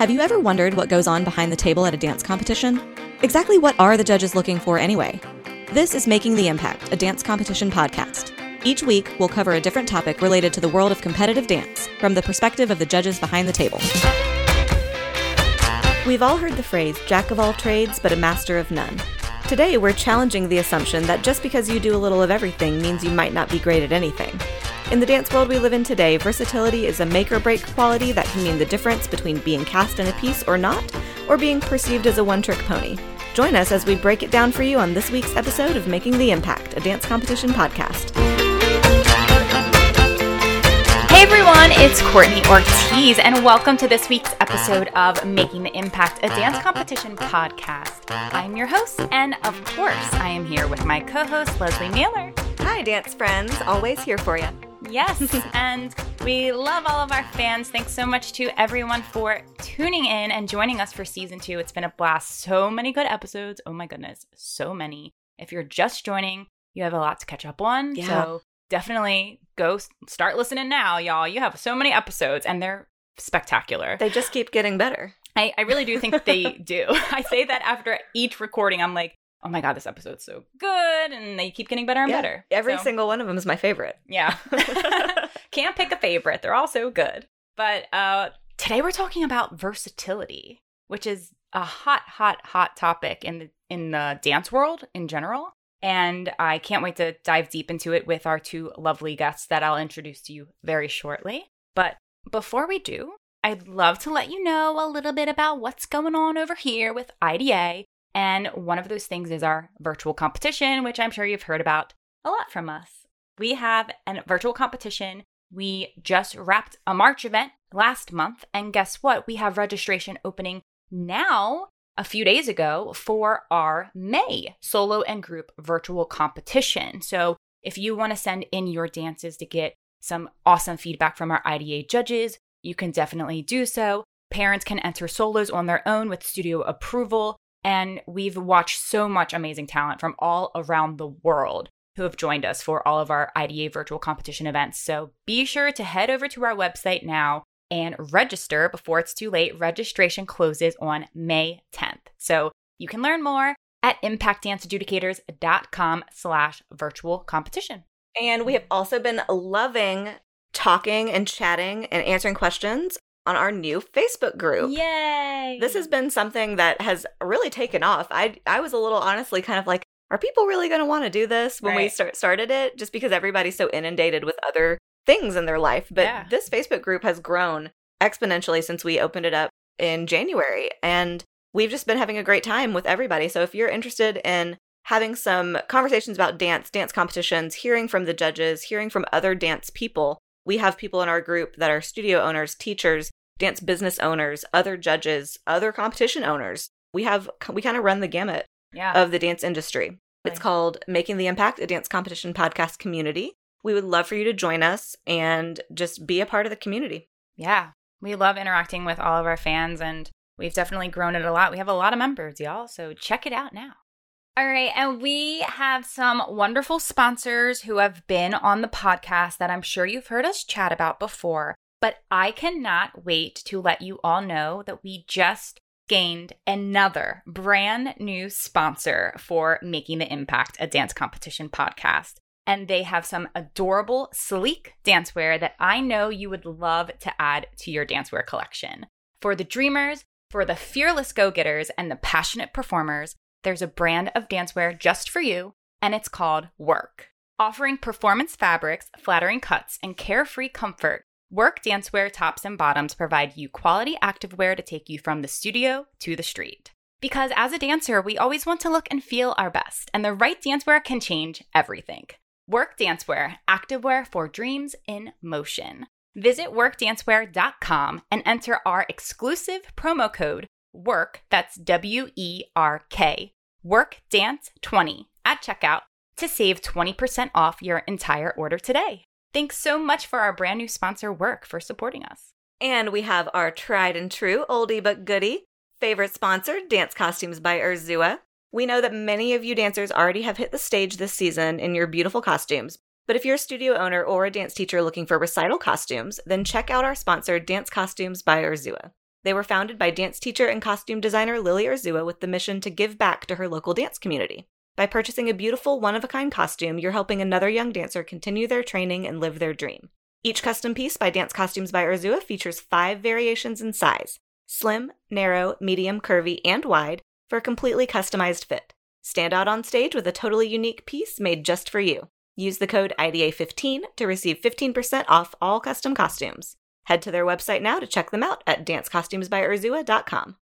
Have you ever wondered what goes on behind the table at a dance competition? Exactly what are the judges looking for anyway? This is Making the Impact, a dance competition podcast. Each week, we'll cover a different topic related to the world of competitive dance from the perspective of the judges behind the table. We've all heard the phrase, jack of all trades, but a master of none. Today, we're challenging the assumption that just because you do a little of everything means you might not be great at anything. In the dance world we live in today, versatility is a make-or-break quality that can mean the difference between being cast in a piece or not, or being perceived as a one-trick pony. Join us as we break it down for you on this week's episode of Making the Impact, a dance competition podcast. Hey everyone, it's Courtney Ortiz, and welcome to this week's episode of Making the Impact, a dance competition podcast. I'm your host, and of course, I am here with my co-host, Leslie Miller. Hi, dance friends. Always here for you. Yes, and we love all of our fans. Thanks so much to everyone for tuning in and joining us for Season 2. It's been a blast. So many good episodes. Oh my goodness, so many. If you're just joining, you have a lot to catch up on. Yeah. So definitely go start listening now, y'all. You have so many episodes, and they're spectacular. They just keep getting better. I really do think they do. I say that after each recording. I'm like, oh my God, this episode's so good, and they keep getting better and better. Every single one of them is my favorite. Yeah. Can't pick a favorite. They're all so good. But today we're talking about versatility, which is a hot topic in the dance world in general. And I can't wait to dive deep into it with our two lovely guests that I'll introduce to you very shortly. But before we do, I'd love to let you know a little bit about what's going on over here with IDA. And one of those things is our virtual competition, which I'm sure you've heard about a lot from us. We have a virtual competition. We just wrapped a March event last month. And guess what? We have registration opening now a few days ago for our May solo and group virtual competition. So if you want to send in your dances to get some awesome feedback from our IDA judges, you can definitely do so. Parents can enter solos on their own with studio approval. And we've watched so much amazing talent from all around the world who have joined us for all of our IDA virtual competition events. So be sure to head over to our website now and register before it's too late. Registration closes on May 10th. So you can learn more at impactdanceadjudicators.com/virtual competition. And we have also been loving talking and chatting and answering questions on our new Facebook group. Yay! This has been something that has really taken off. I was a little honestly kind of like, are people really going to want to do this when we started it? Just because everybody's so inundated with other things in their life. But this Facebook group has grown exponentially since we opened it up in January. And we've just been having a great time with everybody. So if you're interested in having some conversations about dance competitions, hearing from the judges, hearing from other dance people, we have people in our group that are studio owners, teachers, dance business owners, other judges, other competition owners. We kind of run the gamut of the dance industry. Right. It's called Making the Impact, a dance competition podcast community. We would love for you to join us and just be a part of the community. Yeah. We love interacting with all of our fans, and we've definitely grown it a lot. We have a lot of members, y'all, so check it out now. All right, and we have some wonderful sponsors who have been on the podcast that I'm sure you've heard us chat about before, but I cannot wait to let you all know that we just gained another brand new sponsor for Making the Impact, a dance competition podcast, and they have some adorable, sleek dancewear that I know you would love to add to your dancewear collection. For the dreamers, for the fearless go-getters, and the passionate performers, there's a brand of dancewear just for you, and it's called Work. Offering performance fabrics, flattering cuts, and carefree comfort, Work Dancewear tops and bottoms provide you quality activewear to take you from the studio to the street. Because as a dancer, we always want to look and feel our best, and the right dancewear can change everything. Work Dancewear, activewear for dreams in motion. Visit workdancewear.com and enter our exclusive promo code Work, that's WERK, WORKDANCE20 at checkout to save 20% off your entire order today. Thanks so much for our brand new sponsor, Work, for supporting us. And we have our tried and true oldie but goodie favorite sponsor, Dance Costumes by Arzua. We know that many of you dancers already have hit the stage this season in your beautiful costumes, but if you're a studio owner or a dance teacher looking for recital costumes, then check out our sponsor, Dance Costumes by Arzua. They were founded by dance teacher and costume designer Lily Arzua with the mission to give back to her local dance community. By purchasing a beautiful, one-of-a-kind costume, you're helping another young dancer continue their training and live their dream. Each custom piece by Dance Costumes by Arzua features 5 variations in size: slim, narrow, medium, curvy, and wide, for a completely customized fit. Stand out on stage with a totally unique piece made just for you. Use the code IDA15 to receive 15% off all custom costumes. Head to their website now to check them out at dancecostumesbyarzua.com.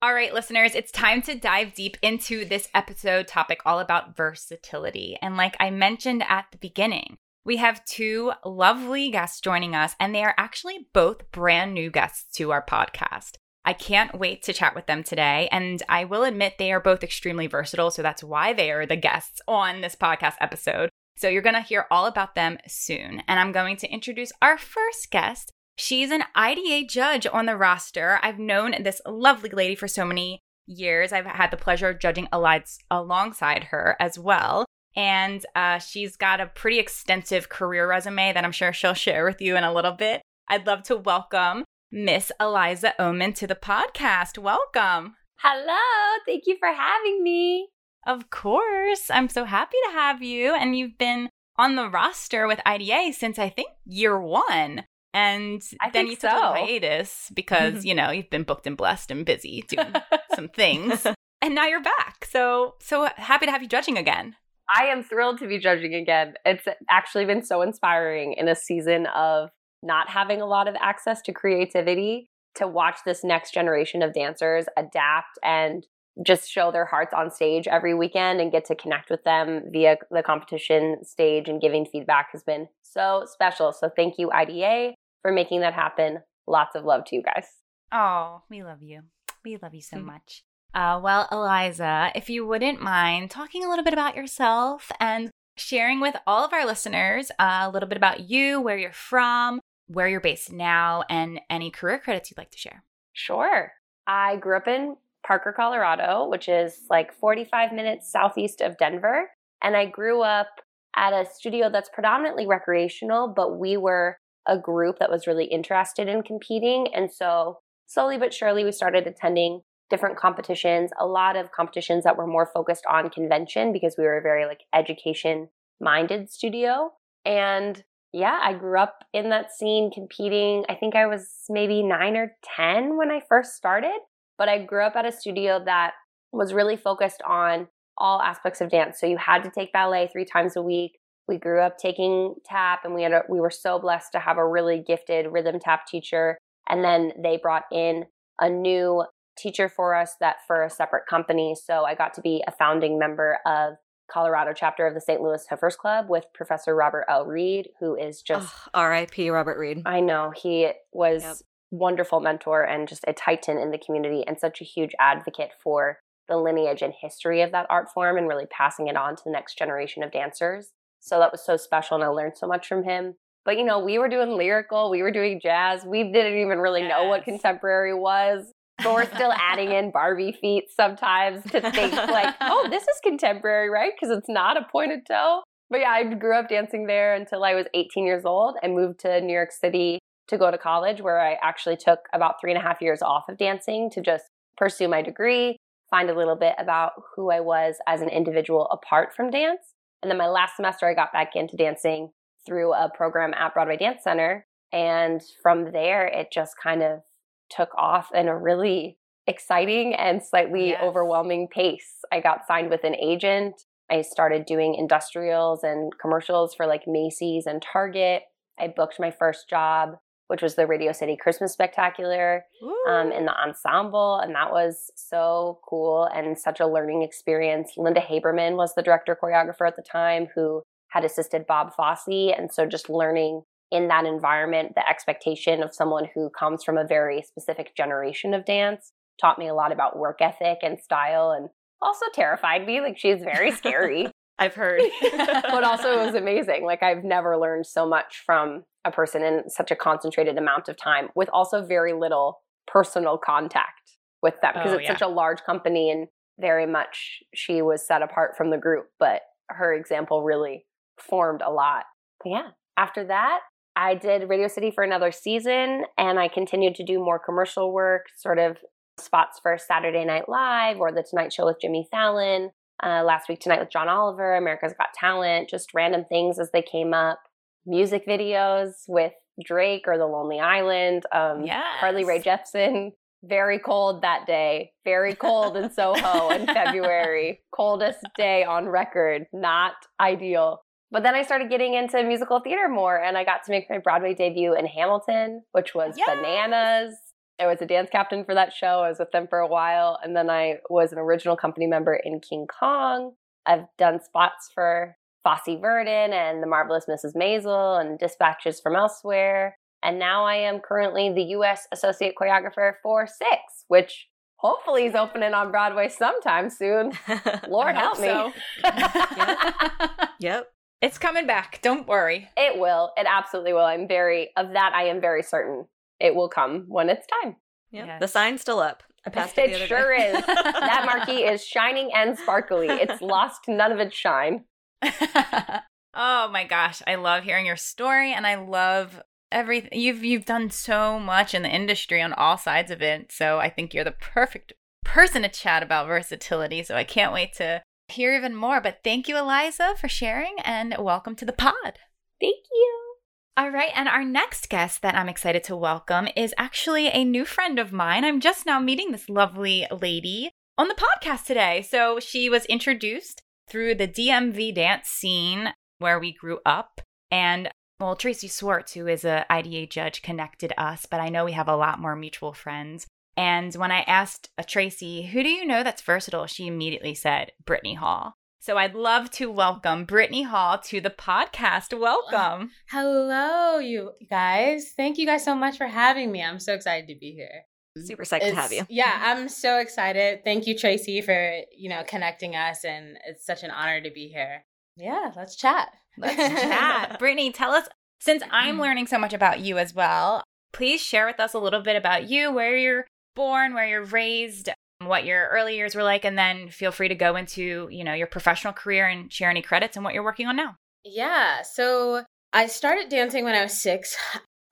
All right, listeners, it's time to dive deep into this episode topic all about versatility. And like I mentioned at the beginning, we have 2 lovely guests joining us, and they are actually both brand new guests to our podcast. I can't wait to chat with them today, and I will admit they are both extremely versatile, so that's why they are the guests on this podcast episode. So you're going to hear all about them soon, and I'm going to introduce our first guest. She's an IDA judge on the roster. I've known this lovely lady for so many years. I've had the pleasure of judging alongside her as well. And she's got a pretty extensive career resume that I'm sure she'll share with you in a little bit. I'd love to welcome Miss Eliza Oman to the podcast. Welcome. Hello. Thank you for having me. Of course. I'm so happy to have you. And you've been on the roster with IDA since I think year 1. And then you took a hiatus because, you know, you've been booked and blessed and busy doing some things. And now you're back. So happy to have you judging again. I am thrilled to be judging again. It's actually been so inspiring in a season of not having a lot of access to creativity to watch this next generation of dancers adapt and just show their hearts on stage every weekend and get to connect with them via the competition stage, and giving feedback has been so special. So thank you, IDA, for making that happen. Lots of love to you guys. Oh, we love you. We love you so much. Well, Eliza, if you wouldn't mind talking a little bit about yourself and sharing with all of our listeners a little bit about you, where you're from, where you're based now, and any career credits you'd like to share. Sure. I grew up in Parker, Colorado, which is like 45 minutes southeast of Denver. And I grew up at a studio that's predominantly recreational, but we were a group that was really interested in competing. And so slowly but surely, we started attending different competitions, a lot of competitions that were more focused on convention because we were a very like education-minded studio. And yeah, I grew up in that scene competing. I think I was maybe 9 or 10 when I first started. But I grew up at a studio that was really focused on all aspects of dance. So you had to take ballet 3 times a week. We grew up taking tap, and we were so blessed to have a really gifted rhythm tap teacher. And then they brought in a new teacher for us for a separate company. So I got to be a founding member of Colorado chapter of the St. Louis Hoofers Club with Professor Robert L. Reed, who is just R.I.P. Robert Reed. I know. He was wonderful mentor and just a titan in the community and such a huge advocate for the lineage and history of that art form and really passing it on to the next generation of dancers. So that was so special, and I learned so much from him. But, you know, we were doing lyrical, we were doing jazz. We didn't even really know what contemporary was. But we're still adding in Barbie feet sometimes to think like, oh, this is contemporary, right? Because it's not a pointed toe. But yeah, I grew up dancing there until I was 18 years old. I moved to New York City to go to college, where I actually took about 3.5 years off of dancing to just pursue my degree, find a little bit about who I was as an individual apart from dance. And then my last semester, I got back into dancing through a program at Broadway Dance Center. And from there, it just kind of took off in a really exciting and slightly overwhelming pace. I got signed with an agent. I started doing industrials and commercials for like Macy's and Target. I booked my first job, which was the Radio City Christmas Spectacular in the ensemble. And that was so cool and such a learning experience. Linda Haberman was the director choreographer at the time, who had assisted Bob Fosse. And so just learning in that environment, the expectation of someone who comes from a very specific generation of dance taught me a lot about work ethic and style, and also terrified me. Like, she's very scary. I've heard. But also it was amazing. Like, I've never learned so much from a person in such a concentrated amount of time with also very little personal contact with them, because it's such a large company, and very much she was set apart from the group. But her example really formed a lot. But yeah, after that, I did Radio City for another season, and I continued to do more commercial work, sort of spots for Saturday Night Live or The Tonight Show with Jimmy Fallon, Last Week Tonight with John Oliver, America's Got Talent, just random things as they came up, music videos with Drake or The Lonely Island, Carly Rae Jepsen. Very cold that day, very cold in Soho in February, coldest day on record, not ideal. But then I started getting into musical theater more, and I got to make my Broadway debut in Hamilton, which was bananas. I was a dance captain for that show. I was with them for a while. And then I was an original company member in King Kong. I've done spots for Fosse Verdon and The Marvelous Mrs. Maisel and Dispatches from Elsewhere. And now I am currently the U.S. Associate Choreographer for Six, which hopefully is opening on Broadway sometime soon. Lord help me. So. Yep. It's coming back. Don't worry. It will. It absolutely will. I am very certain it will come when it's time. Yep. Yeah. The sign's still up. I passed it the other day. Is. That marquee is shining and sparkly. It's lost none of its shine. Oh my gosh. I love hearing your story, and I love everything. You've done so much in the industry on all sides of it. So I think you're the perfect person to chat about versatility. So I can't wait to hear even more, but thank you, Eliza, for sharing, and welcome to the pod. Thank you. All right, and our next guest that I'm excited to welcome is actually a new friend of mine. I'm just now meeting this lovely lady on the podcast today. So she was introduced through the DMV dance scene where we grew up, and well, Tracy Swartz, who is an IDA judge, connected us, but I know we have a lot more mutual friends. And when I asked Tracy, who do you know that's versatile, she immediately said, Brittany Hall. So I'd love to welcome Brittany Hall to the podcast. Welcome. Hello, you guys. Thank you guys so much for having me. I'm so excited to be here. Super psyched to have you. Yeah, I'm so excited. Thank you, Tracy, for, connecting us. And it's such an honor to be here. Yeah, let's chat. Brittany, tell us, since I'm learning so much about you as well, please share with us a little bit about you, where you're born, where you're raised, what your early years were like, and then feel free to go into, your professional career and share any credits and what you're working on now. Yeah. So I started dancing when I was 6.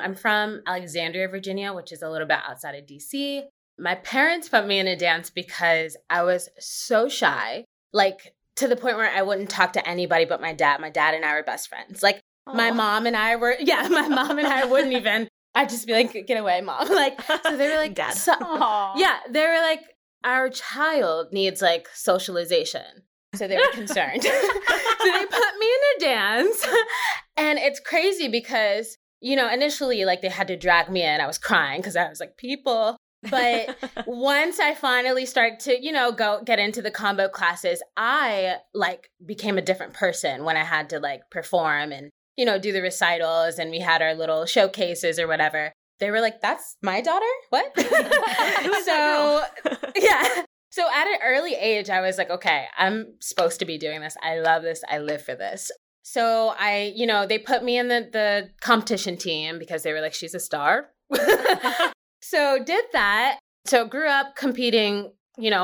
I'm from Alexandria, Virginia, which is a little bit outside of DC. My parents put me into dance because I was so shy, like to the point where I wouldn't talk to anybody but my dad. My dad and I were best friends. Like my mom and I were, my mom and I wouldn't even, I'd just be like, get away, mom. Like, so they were like, dad. They were like, our child needs like socialization. So they were concerned. So they put me in a dance. And it's crazy because, initially like they had to drag me in. I was crying because I was like, people. But once I finally started to, go get into the combo classes, I like became a different person when I had to like perform and, do the recitals, and we had our little showcases or whatever. They were like, that's my daughter? What? So at an early age, I was like, okay, I'm supposed to be doing this. I love this. I live for this. So I, they put me in the competition team because they were like, she's a star. So did that. So grew up competing,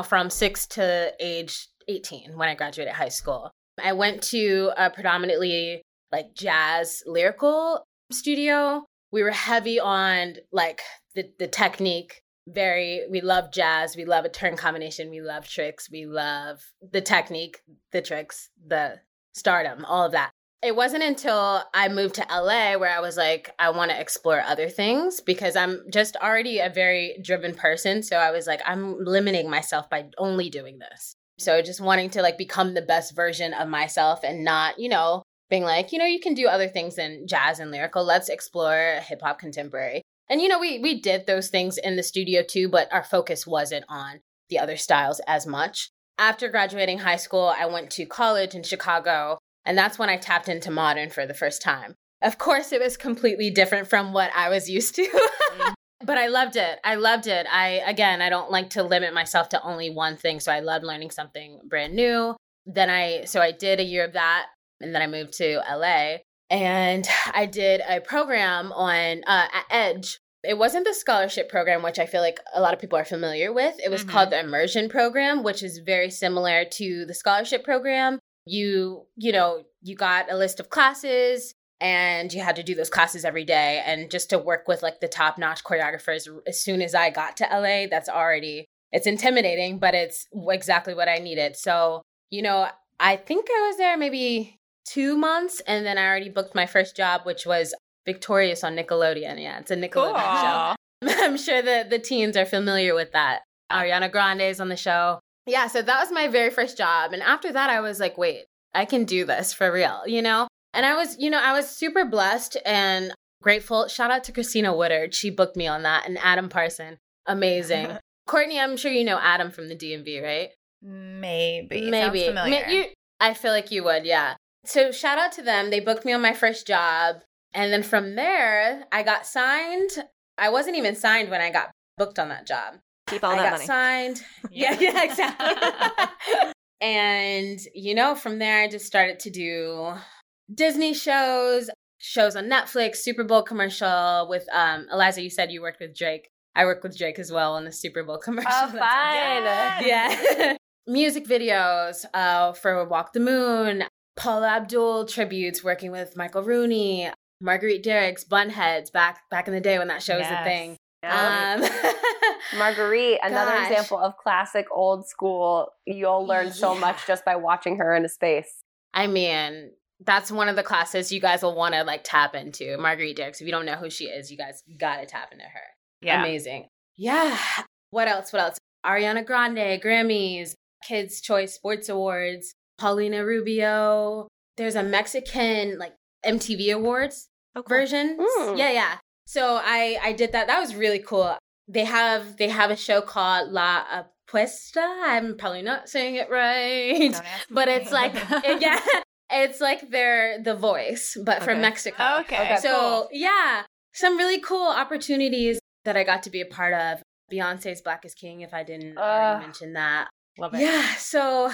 from 6 to age 18 when I graduated high school. I went to a predominantly like jazz lyrical studio. We were heavy on like the technique, we love jazz, we love a turn combination, we love tricks, we love the technique, the tricks, the stardom, all of that. It wasn't until I moved to LA where I was like, I want to explore other things because I'm just already a very driven person. So I was like, I'm limiting myself by only doing this. So just wanting to like become the best version of myself and not, being like, you can do other things than jazz and lyrical. Let's explore hip hop contemporary. And, we did those things in the studio too, but our focus wasn't on the other styles as much. After graduating high school, I went to college in Chicago, and that's when I tapped into modern for the first time. Of course, it was completely different from what I was used to, but I loved it. I don't like to limit myself to only one thing. So I loved learning something brand new. Then I did a year of that. And then I moved to LA and I did a program on EDGE. It wasn't the scholarship program, which I feel like a lot of people are familiar with. It was called the immersion program, which is very similar to the scholarship program. You got a list of classes and you had to do those classes every day. And just to work with like the top-notch choreographers, as soon as I got to LA, that's already, it's intimidating, but it's exactly what I needed. So, you know, I think I was there maybe 2 months, and then I already booked my first job, which was Victorious on Nickelodeon. Yeah, it's a Nickelodeon show. I'm sure the teens are familiar with that. Ariana Grande is on the show. Yeah, so that was my very first job. And after that, I was like, wait, I can do this for real, you know? And I was, you know, I was super blessed and grateful. Shout out to Christina Woodard. She booked me on that. And Adam Parson. Amazing. Courtney, I'm sure you know Adam from the DMV, right? Maybe. Sounds familiar. I feel like you would, yeah. So shout out to them. They booked me on my first job. And then from there, I got signed. I wasn't even signed when I got booked on that job. Keep all that money. I got signed. Yeah, exactly. And, you know, from there, I just started to do Disney shows on Netflix, Super Bowl commercial with Eliza. You said you worked with Drake. I worked with Drake as well on the Super Bowl commercial. Oh, fine. Yeah. Music videos for Walk the Moon, Paula Abdul tributes, working with Michael Rooney, Marguerite Derricks, Bunheads, back in the day when that show was a thing. Marguerite, another example of classic old school. You'll learn so much just by watching her in a space. I mean, that's one of the classes you guys will want to like tap into. Marguerite Derricks. If you don't know who she is, you guys got to tap into her. Yeah. Amazing. Yeah. What else? Ariana Grande, Grammys, Kids' Choice Sports Awards, Paulina Rubio. There's a Mexican like MTV Awards version. Mm. Yeah. So I did that. That was really cool. They have a show called La Apuesta. I'm probably not saying it right, but it's like it's like they're The Voice, but from Mexico. Okay. So cool. Some really cool opportunities that I got to be a part of. Beyonce's Black is King. If I didn't already mention that, love it. Yeah. So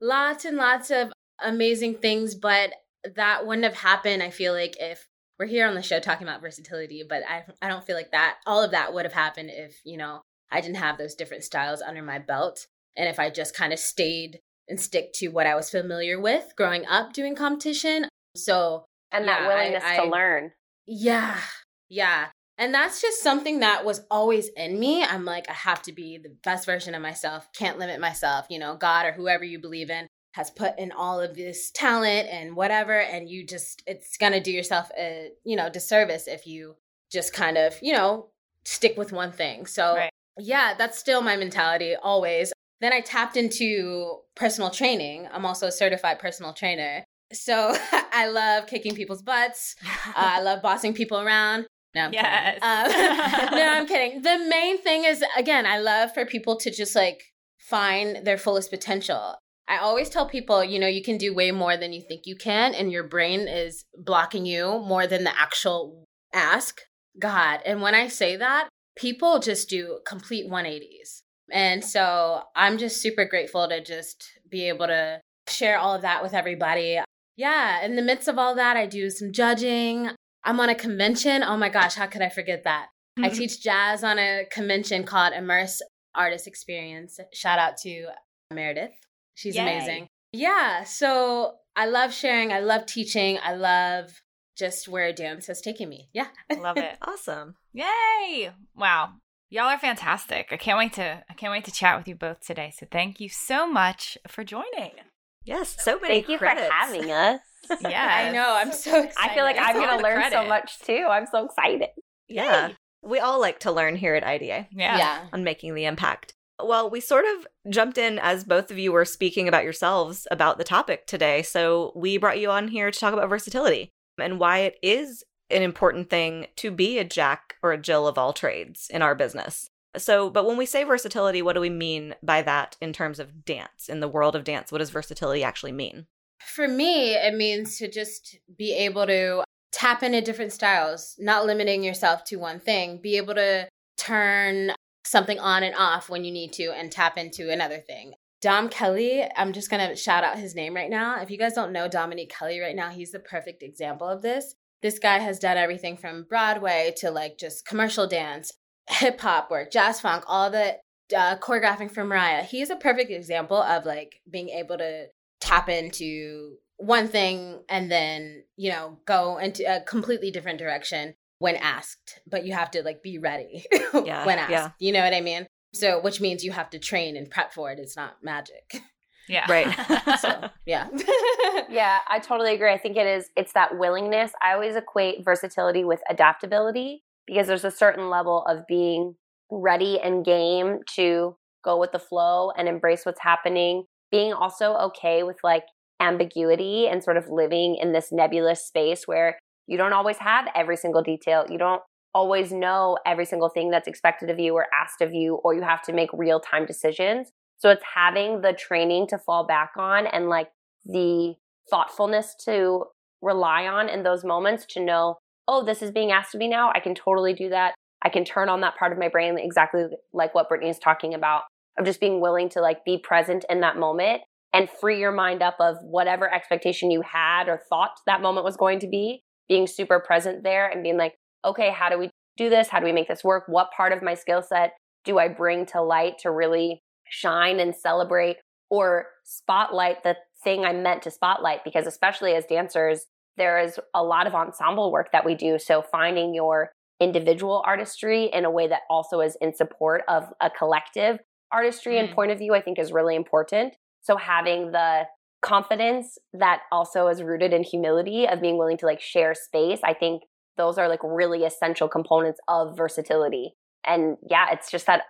lots and lots of amazing things, but that wouldn't have happened. I feel like if we're here on the show talking about versatility, but I don't feel like that all of that would have happened if, you know, I didn't have those different styles under my belt. And if I just kind of stayed and stick to what I was familiar with growing up doing competition. So, and that willingness to learn. Yeah. And that's just something that was always in me. I'm like, I have to be the best version of myself. Can't limit myself. You know, God or whoever you believe in has put in all of this talent and whatever, and you just, it's going to do yourself a, you know, disservice if you just kind of, you know, stick with one thing. So yeah, that's still my mentality always. Then I tapped into personal training. I'm also a certified personal trainer. So I love kicking people's butts. I love bossing people around. No, I'm kidding. No, I'm kidding. The main thing is, again, I love for people to just like find their fullest potential. I always tell people, you know, you can do way more than you think you can, and your brain is blocking you more than the actual ask. God. And when I say that, people just do complete 180s. And so I'm just super grateful to just be able to share all of that with everybody. Yeah. In the midst of all that, I do some judging. I'm on a convention. Oh my gosh, how could I forget that? Mm-hmm. I teach jazz on a convention called Immerse Artist Experience. Shout out to Meredith. She's amazing. Yeah. So I love sharing. I love teaching. I love just where dance has taken me. Yeah. Love it. Awesome. Yay. Wow. Y'all are fantastic. I can't wait to chat with you both today. So thank you so much for joining. Yes. So many credits. Thank you for having us. Yeah. I know. I'm so excited. I feel like I'm going to learn so much too. I'm so excited. Yeah. Yay. We all like to learn here at IDA. Yeah. On making the impact. Well, we sort of jumped in as both of you were speaking about yourselves about the topic today. So we brought you on here to talk about versatility and why it is an important thing to be a Jack or a Jill of all trades in our business. So, but when we say versatility, what do we mean by that in terms of dance? In the world of dance, what does versatility actually mean? For me, it means to just be able to tap into different styles, not limiting yourself to one thing, be able to turn something on and off when you need to and tap into another thing. Dom Kelly, I'm just going to shout out his name right now. If you guys don't know Dominique Kelly right now, he's the perfect example of this. This guy has done everything from Broadway to like just commercial dance, hip hop work, jazz funk, all the choreographing for Mariah. He's a perfect example of like being able to tap into one thing and then, you know, go into a completely different direction when asked, but you have to like be ready when asked, you know what I mean? So, which means you have to train and prep for it. It's not magic. Yeah. Right. So, yeah. Yeah, I totally agree. I think it's that willingness. I always equate versatility with adaptability because there's a certain level of being ready and game to go with the flow and embrace what's happening. Being also okay with like ambiguity and sort of living in this nebulous space where you don't always have every single detail. You don't always know every single thing that's expected of you or asked of you, or you have to make real-time decisions. So it's having the training to fall back on and like the thoughtfulness to rely on in those moments to know, oh, this is being asked of me now. I can totally do that. I can turn on that part of my brain exactly like what Brittany is talking about, of just being willing to like be present in that moment and free your mind up of whatever expectation you had or thought that moment was going to be, being super present there and being like, okay, how do we do this? How do we make this work? What part of my skill set do I bring to light to really shine and celebrate or spotlight the thing I meant to spotlight? Because especially as dancers, there is a lot of ensemble work that we do. So finding your individual artistry in a way that also is in support of a collective artistry and point of view, I think is really important. So having the confidence that also is rooted in humility of being willing to like share space, I think those are like really essential components of versatility. And yeah, it's just that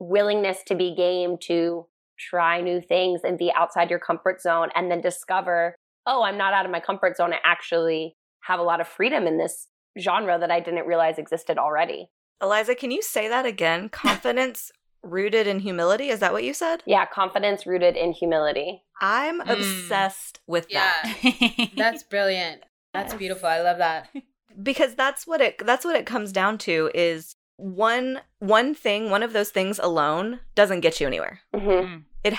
willingness to be game to try new things and be outside your comfort zone and then discover, oh, I'm not out of my comfort zone. I actually have a lot of freedom in this genre that I didn't realize existed already. Eliza, can you say that again? Confidence rooted in humility? Is that what you said? Yeah, confidence rooted in humility. I'm obsessed with that. Yeah. That's brilliant. That's beautiful. I love that. Because that's what it comes down to is one of those things alone doesn't get you anywhere. Mm-hmm. They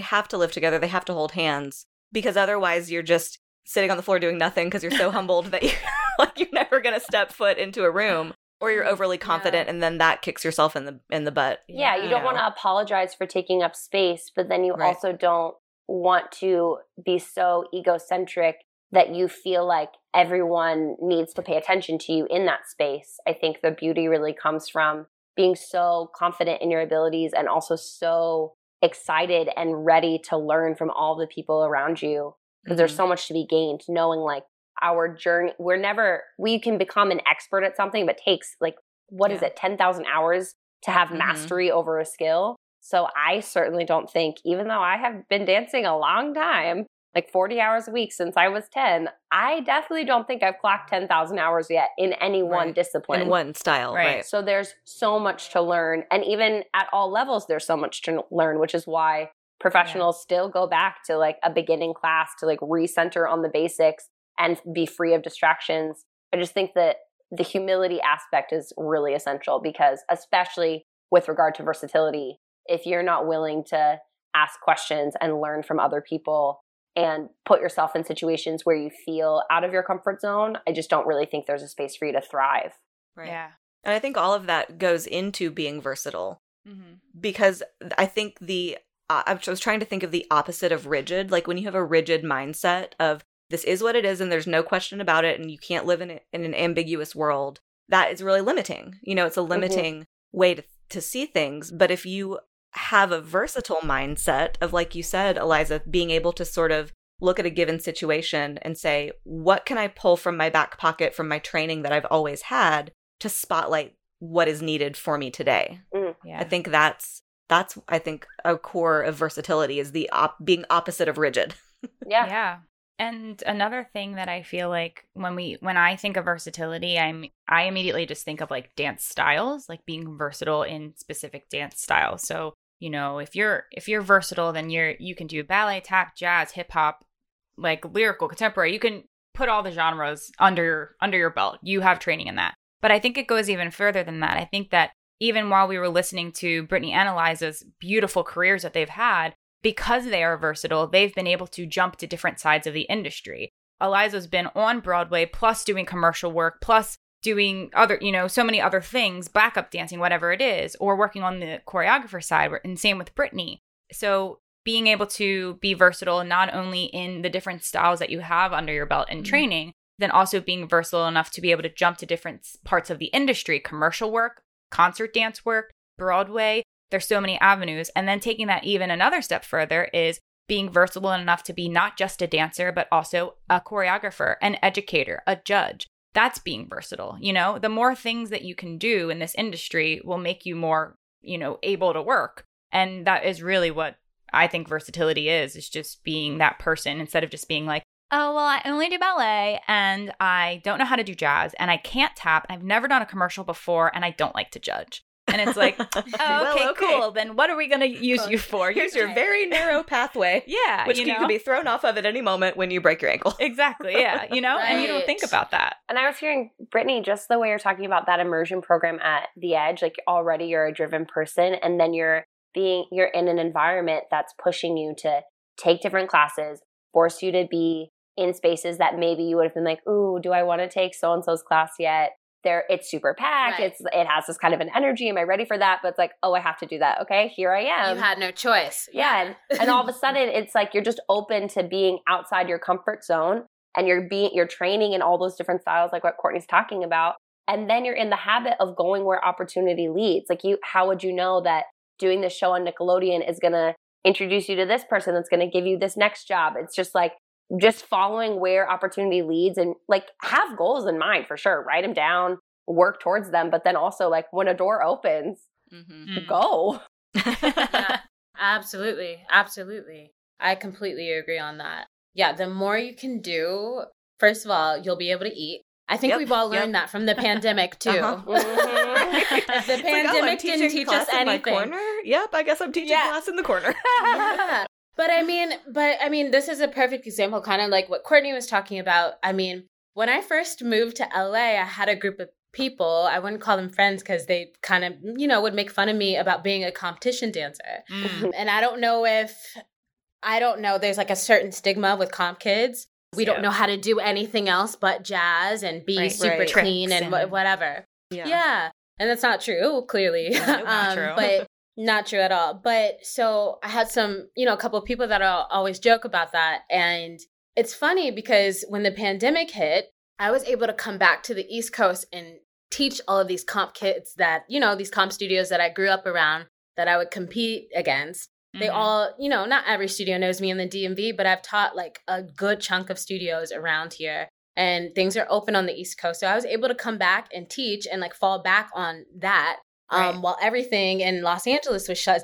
have to live together. They have to hold hands because otherwise you're just sitting on the floor doing nothing because you're so humbled that you're never going to step foot into a room, or you're overly confident and then that kicks yourself in the butt. Yeah, you don't want to apologize for taking up space, but then you also don't want to be so egocentric that you feel like everyone needs to pay attention to you in that space. I think the beauty really comes from being so confident in your abilities and also so excited and ready to learn from all the people around you. Because there's so much to be gained knowing like our journey. We can become an expert at something, but takes like, what is it, 10,000 hours to have mastery over a skill. So I certainly don't think, even though I have been dancing a long time, like 40 hours a week since I was 10, I definitely don't think I've clocked 10,000 hours yet in any one discipline. In one style, right. So there's so much to learn. And even at all levels, there's so much to learn, which is why professionals still go back to like a beginning class to like recenter on the basics and be free of distractions. I just think that the humility aspect is really essential because especially with regard to versatility, if you're not willing to ask questions and learn from other people and put yourself in situations where you feel out of your comfort zone, I just don't really think there's a space for you to thrive. Right. Yeah. And I think all of that goes into being versatile because I think I was trying to think of the opposite of rigid. Like when you have a rigid mindset of this is what it is and there's no question about it and you can't live in an ambiguous world, that is really limiting. You know, it's a limiting way to see things. But if you have a versatile mindset of, like you said, Eliza, being able to sort of look at a given situation and say, what can I pull from my back pocket from my training that I've always had to spotlight what is needed for me today? Yeah. I think that's I think a core of versatility is the being opposite of rigid. Yeah. And another thing that I feel like when I think of versatility, I immediately just think of like dance styles, like being versatile in specific dance styles. So, you know, if you're versatile, then you can do ballet, tap, jazz, hip hop, like lyrical, contemporary. You can put all the genres under your belt. You have training in that. But I think it goes even further than that. I think that even while we were listening to Brittany and Eliza's beautiful careers that they've had, because they are versatile, they've been able to jump to different sides of the industry. Eliza's been on Broadway, plus doing commercial work, plus doing other, you know, so many other things, backup dancing, whatever it is, or working on the choreographer side. And same with Brittany. So being able to be versatile, not only in the different styles that you have under your belt in training, then also being versatile enough to be able to jump to different parts of the industry, commercial work, concert dance work, Broadway. There's so many avenues. And then taking that even another step further is being versatile enough to be not just a dancer, but also a choreographer, an educator, a judge. That's being versatile. You know, the more things that you can do in this industry will make you more, you know, able to work. And that is really what I think versatility is. It's just being that person instead of just being like, oh, well, I only do ballet and I don't know how to do jazz and I can't tap. I've never done a commercial before and I don't like to judge. And it's like, oh, okay, well, okay, cool. Then what are we going to use you for? Here's your very narrow pathway. Yeah. Which you could be thrown off of at any moment when you break your ankle. Exactly. Yeah. You know, right. And you don't think about that. And I was hearing, Brittany, just the way you're talking about that immersion program at The Edge, like already you're a driven person and then you're in an environment that's pushing you to take different classes, force you to be in spaces that maybe you would have been like, ooh, do I want to take so-and-so's class yet? It's super packed. Right. It has this kind of an energy. Am I ready for that? But it's like, oh, I have to do that. Okay, here I am. You had no choice. Yeah. And all of a sudden, it's like you're just open to being outside your comfort zone and you're training in all those different styles like what Courtney's talking about. And then you're in the habit of going where opportunity leads. Like how would you know that doing this show on Nickelodeon is going to introduce you to this person that's going to give you this next job? It's just like, just following where opportunity leads and like have goals in mind for sure. Write them down, work towards them. But then also like when a door opens, go. Yeah, absolutely. Absolutely. I completely agree on that. Yeah. The more you can do, first of all, you'll be able to eat. I think we've all learned that from the pandemic too. The pandemic didn't teach us anything. Yep. I guess I'm teaching class in the corner. Yeah. But I mean, this is a perfect example, kind of like what Courtney was talking about. I mean, when I first moved to LA, I had a group of people. I wouldn't call them friends because they kind of, you know, would make fun of me about being a competition dancer. And I don't know, there's like a certain stigma with comp kids. We don't know how to do anything else but jazz and be super clean and whatever. Yeah. And that's not true, clearly. Yeah, not true. But not true at all. But so I had some, you know, a couple of people that I'll always joke about that. And it's funny because when the pandemic hit, I was able to come back to the East Coast and teach all of these comp kids that, you know, these comp studios that I grew up around that I would compete against. They all, you know, not every studio knows me in the DMV, but I've taught like a good chunk of studios around here and things are open on the East Coast. So I was able to come back and teach and like fall back on that. While everything in Los Angeles was shut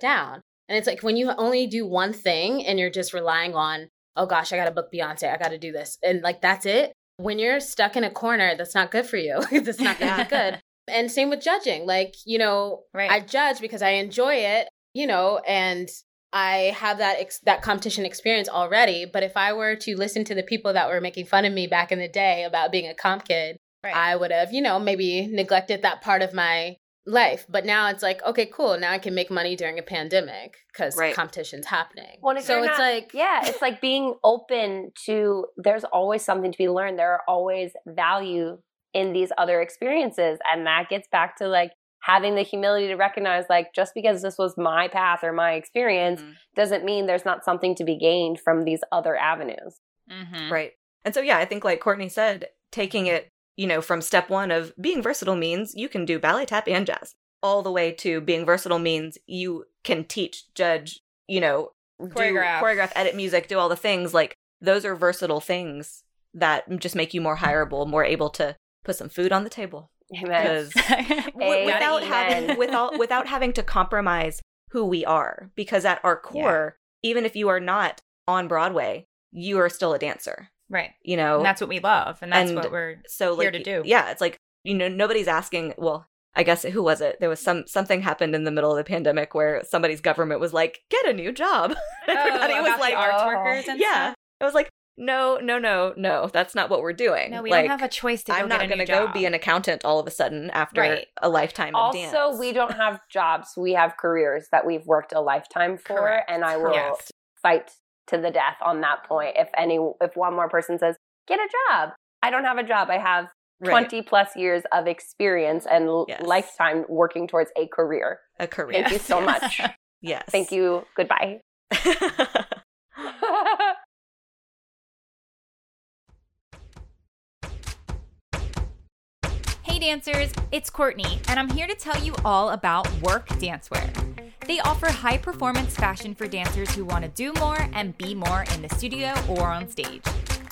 down. And it's like when you only do one thing and you're just relying on, oh gosh, I got to book Beyonce, I got to do this. And like, that's it. When you're stuck in a corner, that's not good for you. That's not going to be good. And same with judging. Like, you know, I judge because I enjoy it, you know, and I have that competition experience already. But if I were to listen to the people that were making fun of me back in the day about being a comp kid, I would have, you know, maybe neglected that part of my life. But now it's like, okay, cool. Now I can make money during a pandemic because competition's happening. Well, so it's like, yeah, it's like being open to, there's always something to be learned. There are always value in these other experiences. And that gets back to like having the humility to recognize, like, just because this was my path or my experience doesn't mean there's not something to be gained from these other avenues. Right. And so, yeah, I think like Courtney said, taking it, you know, from step one of being versatile means you can do ballet, tap, and jazz, all the way to being versatile means you can teach, judge, you know, choreograph, edit music, do all the things. Like those are versatile things that just make you more hireable, more able to put some food on the table. Because without having to compromise who we are, because at our core, even if you are not on Broadway, you are still a dancer. Right. You know, and that's what we love. And that's what we're here to do. Yeah. It's like, you know, nobody's asking, well, I guess who was it? There was something happened in the middle of the pandemic where somebody's government was like, get a new job. Everybody was like, arts workers and stuff. I was like, no, that's not what we're doing. No, we like, don't have a choice to go. I'm not going to go be an accountant all of a sudden after a lifetime of dance. Also, we don't have jobs. We have careers that we've worked a lifetime for. Correct. And I will fight to the death on that point. If one more person says, get a job. I don't have a job. I have 20 plus years of experience and lifetime working towards a career. Thank you so much. Yes. Thank you. Goodbye. Hey dancers, it's Courtney, and I'm here to tell you all about Work Dancewear. They offer high-performance fashion for dancers who want to do more and be more in the studio or on stage.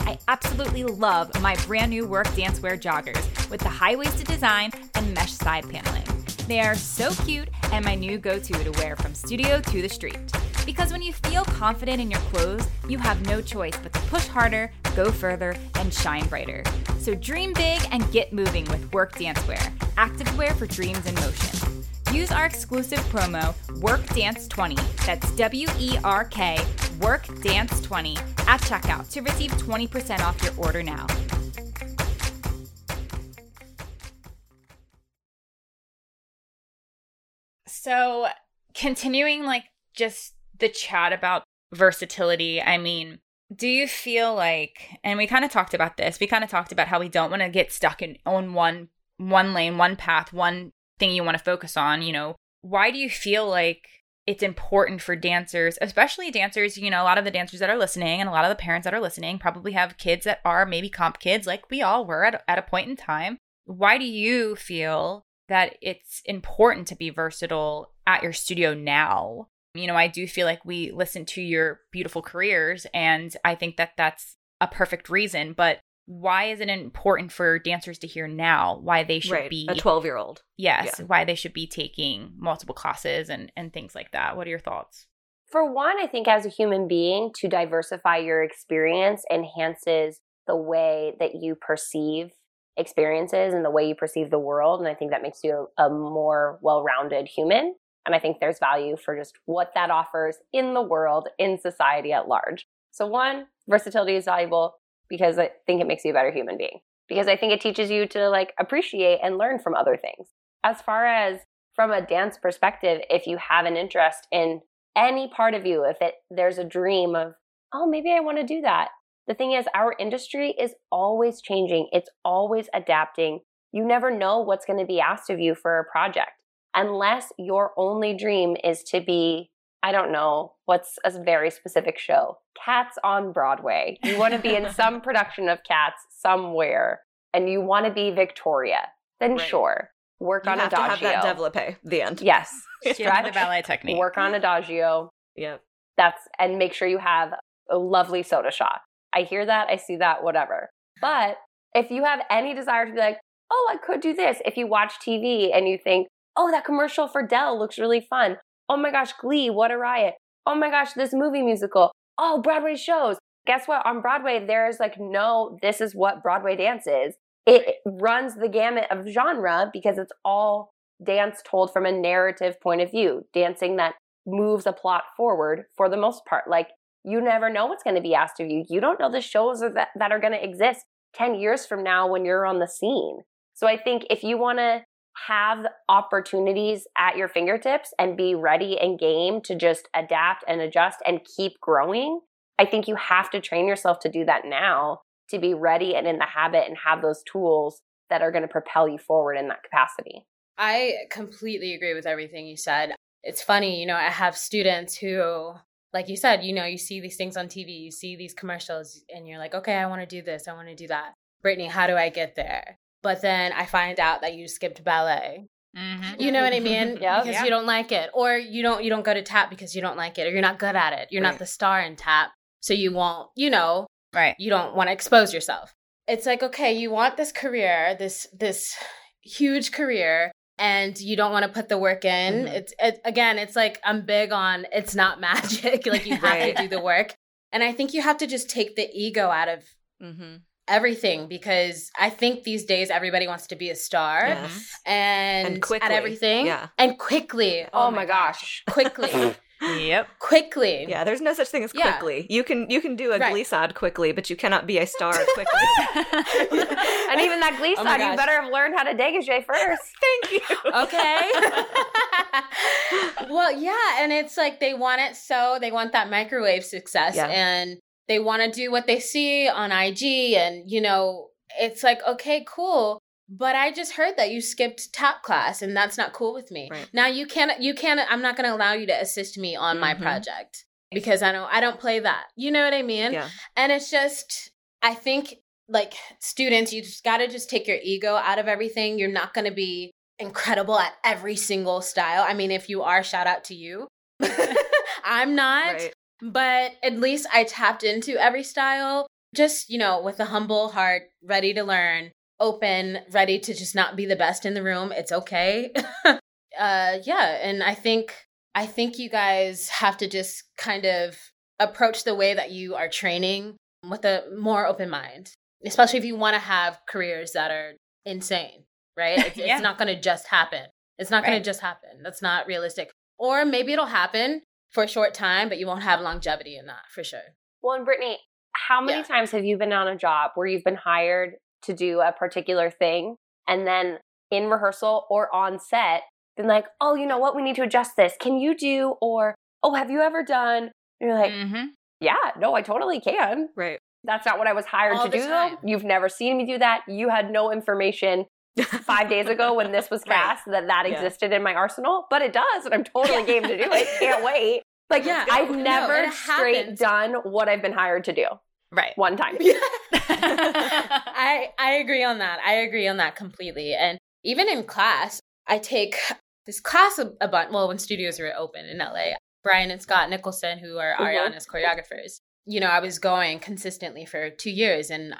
I absolutely love my brand new Work Dancewear joggers with the high-waisted design and mesh side paneling. They are so cute and my new go-to to wear from studio to the street. Because when you feel confident in your clothes, you have no choice but to push harder, go further, and shine brighter. So dream big and get moving with Work Dancewear, activewear for dreams in motion. Use our exclusive promo, WORKDANCE20, that's W-E-R-K, WORKDANCE20, at checkout to receive 20% off your order now. So continuing just the chat about versatility, I mean, do you feel like, and we kind of talked about this, we kind of talked about how we don't want to get stuck on one lane, one path, one thing you want to focus on, why do you feel like it's important for dancers, especially dancers, a lot of the dancers that are listening and a lot of the parents that are listening probably have kids that are maybe comp kids like we all were at a point in time. Why do you feel that it's important to be versatile at your studio now? I do feel like we listen to your beautiful careers, and I think that that's a perfect reason, but why is it important for dancers to hear now why they should be a 12-year-old? Yes, yeah. Why they should be taking multiple classes and things like that. What are your thoughts? For one, I think as a human being, to diversify your experience enhances the way that you perceive experiences and the way you perceive the world. And I think that makes you a more well-rounded human. And I think there's value for just what that offers in the world, in society at large. So one, versatility is valuable, because I think it makes you a better human being. Because I think it teaches you to appreciate and learn from other things. As far as from a dance perspective, if you have an interest in any part of you, if there's a dream of, maybe I want to do that. The thing is, our industry is always changing. It's always adapting. You never know what's going to be asked of you for a project. Unless your only dream is to be, I don't know, what's a very specific show? Cats on Broadway. You want to be in some production of Cats somewhere, and you want to be Victoria. Then sure, work on Adagio. You have to have that developpé, the end. Yes. Stretch, the ballet technique. Work on Adagio. Yeah. And make sure you have a lovely soda shot. I hear that, I see that, whatever. But if you have any desire to be I could do this. If you watch TV and you think, that commercial for Dell looks really fun. Oh my gosh, Glee, what a riot. Oh my gosh, this movie musical. Oh, Broadway shows. Guess what? On Broadway, there's this is what Broadway dance is. It runs the gamut of genre because it's all dance told from a narrative point of view. Dancing that moves a plot forward for the most part. You never know what's going to be asked of you. You don't know the shows that are going to exist 10 years from now when you're on the scene. So I think if you want to have opportunities at your fingertips and be ready and game to just adapt and adjust and keep growing, I think you have to train yourself to do that now, to be ready and in the habit and have those tools that are going to propel you forward in that capacity. I completely agree with everything you said. It's funny, I have students who, like you said, you see these things on TV, you see these commercials, and you're okay, I want to do this, I want to do that. Brittany, how do I get there? But then I find out that you skipped ballet. Mm-hmm. You know what I mean? Yep. Because you don't like it. Or you don't go to tap because you don't like it. Or you're not good at it. You're not the star in tap. So you won't, you don't want to expose yourself. It's okay, you want this career, this huge career, and you don't want to put the work in. Mm-hmm. It's I'm big on it's not magic. You have to do the work. And I think you have to just take the ego out of everything, because I think these days everybody wants to be a star and quickly at everything and quickly. Oh my gosh. Quickly. Yep. Quickly. Yeah, there's no such thing as quickly. You can do a glissade quickly, but you cannot be a star quickly. And even that glissade, you better have learned how to dégagé first. Thank you. Okay. Well, yeah, and it's they want it, so they want that microwave success and they want to do what they see on IG and, it's okay, cool. But I just heard that you skipped tap class and that's not cool with me. Right. Now I'm not going to allow you to assist me on my project. because I don't play that. You know what I mean? Yeah. And it's just, I think like students, you just got to just take your ego out of everything. You're not going to be incredible at every single style. I mean, if you are, shout out to you. I'm not, right. But at least I tapped into every style, just, with a humble heart, ready to learn, open, ready to just not be the best in the room. It's okay. Yeah. And I think you guys have to just kind of approach the way that you are training with a more open mind, especially if you want to have careers that are insane, right? It's, yeah. It's not going to just happen. It's not going to just happen. That's not realistic. Or maybe it'll happen for a short time, but you won't have longevity in that for sure. Well, and Brittany, how many times have you been on a job where you've been hired to do a particular thing and then in rehearsal or on set, been like, oh, you know what? We need to adjust this. Can you do, or, oh, have you ever done? And you're like, yeah, no, I totally can. Right. That's not what I was hired all to do though. You've never seen me do that. You had no information 5 days ago when this was cast that existed in my arsenal, but it does. And I'm totally game to do it. Can't wait. Like, yeah, I've never straight done what I've been hired to do. Right. One time. Yeah. I agree on that. I agree on that completely. And even in class, I take this class a bunch. Well, when studios were open in LA, Brian and Scott Nicholson, who are Ariana's choreographers, I was going consistently for 2 years. And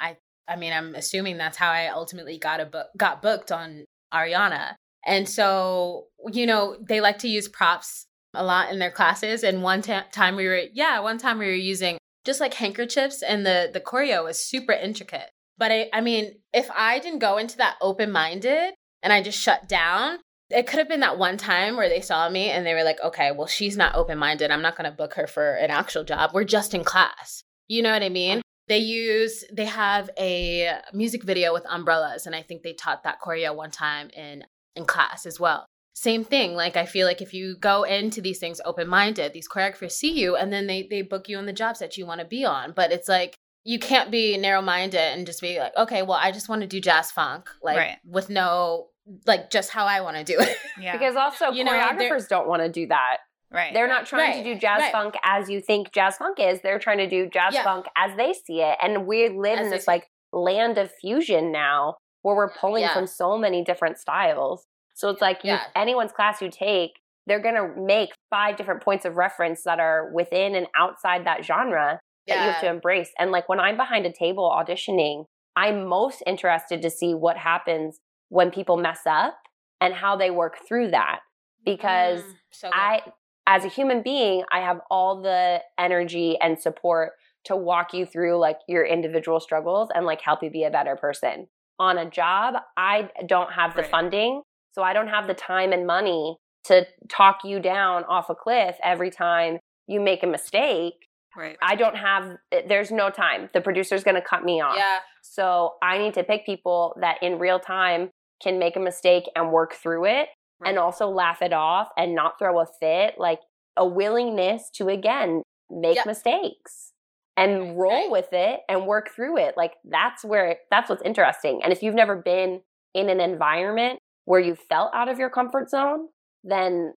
I mean, I'm assuming that's how I ultimately got booked on Ariana. And so, they like to use props a lot in their classes. And one time we were using just like handkerchiefs, and the choreo was super intricate. But I mean, if I didn't go into that open-minded and I just shut down, it could have been that one time where they saw me and they were like, okay, well, she's not open-minded. I'm not going to book her for an actual job. We're just in class. You know what I mean? They have a music video with umbrellas, and I think they taught that choreo one time in class as well. Same thing. Like, I feel like if you go into these things open-minded, these choreographers see you and then they book you on the jobs that you want to be on. But it's like, you can't be narrow-minded and just be like, okay, well, I just want to do jazz funk, like with no, like just how I want to do it. Yeah. Because also choreographers don't want to do that. Right. They're not trying to do jazz funk as you think jazz funk is. They're trying to do jazz funk as they see it. And we live in this like land of fusion now where we're pulling from so many different styles. So it's like anyone's class you take, they're going to make 5 different points of reference that are within and outside that genre that you have to embrace. And like when I'm behind a table auditioning, I'm most interested to see what happens when people mess up and how they work through that. Because as a human being, I have all the energy and support to walk you through like your individual struggles and like help you be a better person. On a job, I don't have the funding, so I don't have the time and money to talk you down off a cliff every time you make a mistake. Right. I don't have, there's no time. The producer's going to cut me off. Yeah. So I need to pick people that in real time can make a mistake and work through it. Right. And also laugh it off and not throw a fit, like a willingness to, again, make mistakes and roll with it and work through it. Like that's what's interesting. And if you've never been in an environment where you felt out of your comfort zone, then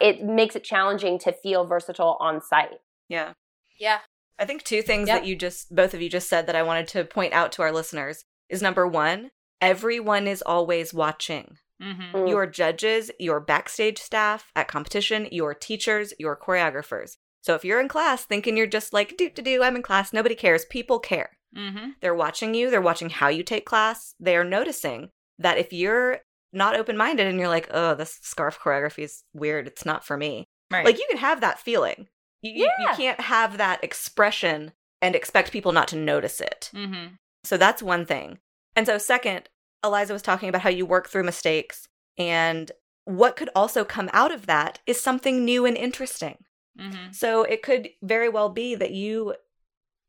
it makes it challenging to feel versatile on site. Yeah. Yeah. I think 2 things that you both of you just said that I wanted to point out to our listeners is, number 1, everyone is always watching. Mm-hmm. Your judges, your backstage staff at competition, your teachers, your choreographers. So if you're in class thinking you're just like, do, I'm in class, nobody cares. People care. Mm-hmm. They're watching you. They're watching how you take class. They are noticing that if you're not open-minded and you're like, oh, this scarf choreography is weird, it's not for me. Right. Like you can have that feeling. You can't have that expression and expect people not to notice it. Mm-hmm. So that's one thing. And so second, Eliza was talking about how you work through mistakes, and what could also come out of that is something new and interesting. Mm-hmm. So it could very well be that you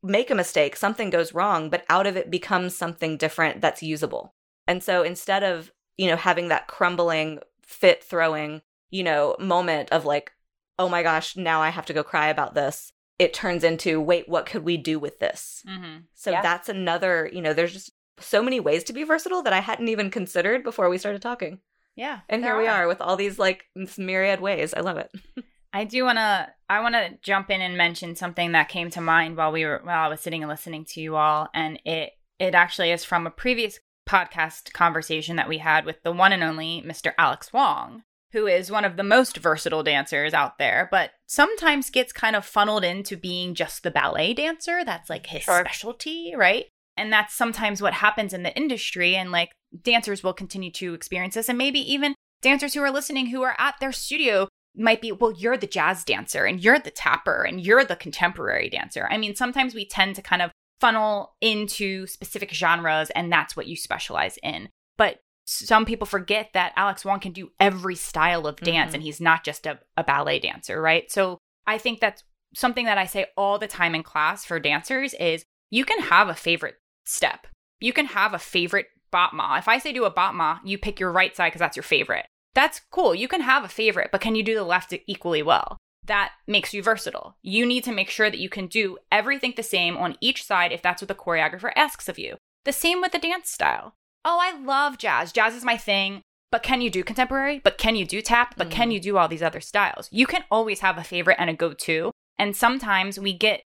make a mistake, something goes wrong, but out of it becomes something different that's usable. And so instead of, having that crumbling, fit throwing, moment of like, oh my gosh, now I have to go cry about this, it turns into, wait, what could we do with this? Mm-hmm. So that's another, there's just so many ways to be versatile that I hadn't even considered before we started talking. Yeah. And here we are with all these like myriad ways. I love it. I want to jump in and mention something that came to mind while I was sitting and listening to you all, and it actually is from a previous podcast conversation that we had with the one and only Mr. Alex Wong, who is one of the most versatile dancers out there, but sometimes gets kind of funneled into being just the ballet dancer. That's like his specialty, right? And that's sometimes what happens in the industry, and like dancers will continue to experience this, and maybe even dancers who are listening who are at their studio might be, well, you're the jazz dancer and you're the tapper and you're the contemporary dancer. I mean, sometimes we tend to kind of funnel into specific genres and that's what you specialize in. But some people forget that Alex Wong can do every style of dance, and he's not just a ballet dancer, right? So I think that's something that I say all the time in class for dancers is you can have a favorite step. You can have a favorite bhat ma. If I say do a bhat ma, you pick your right side because that's your favorite. That's cool. You can have a favorite, but can you do the left equally well? That makes you versatile. You need to make sure that you can do everything the same on each side if that's what the choreographer asks of you. The same with the dance style. Oh, I love jazz. Jazz is my thing. But can you do contemporary? But can you do tap? But can you do all these other styles? You can always have a favorite and a go-to. And sometimes we get,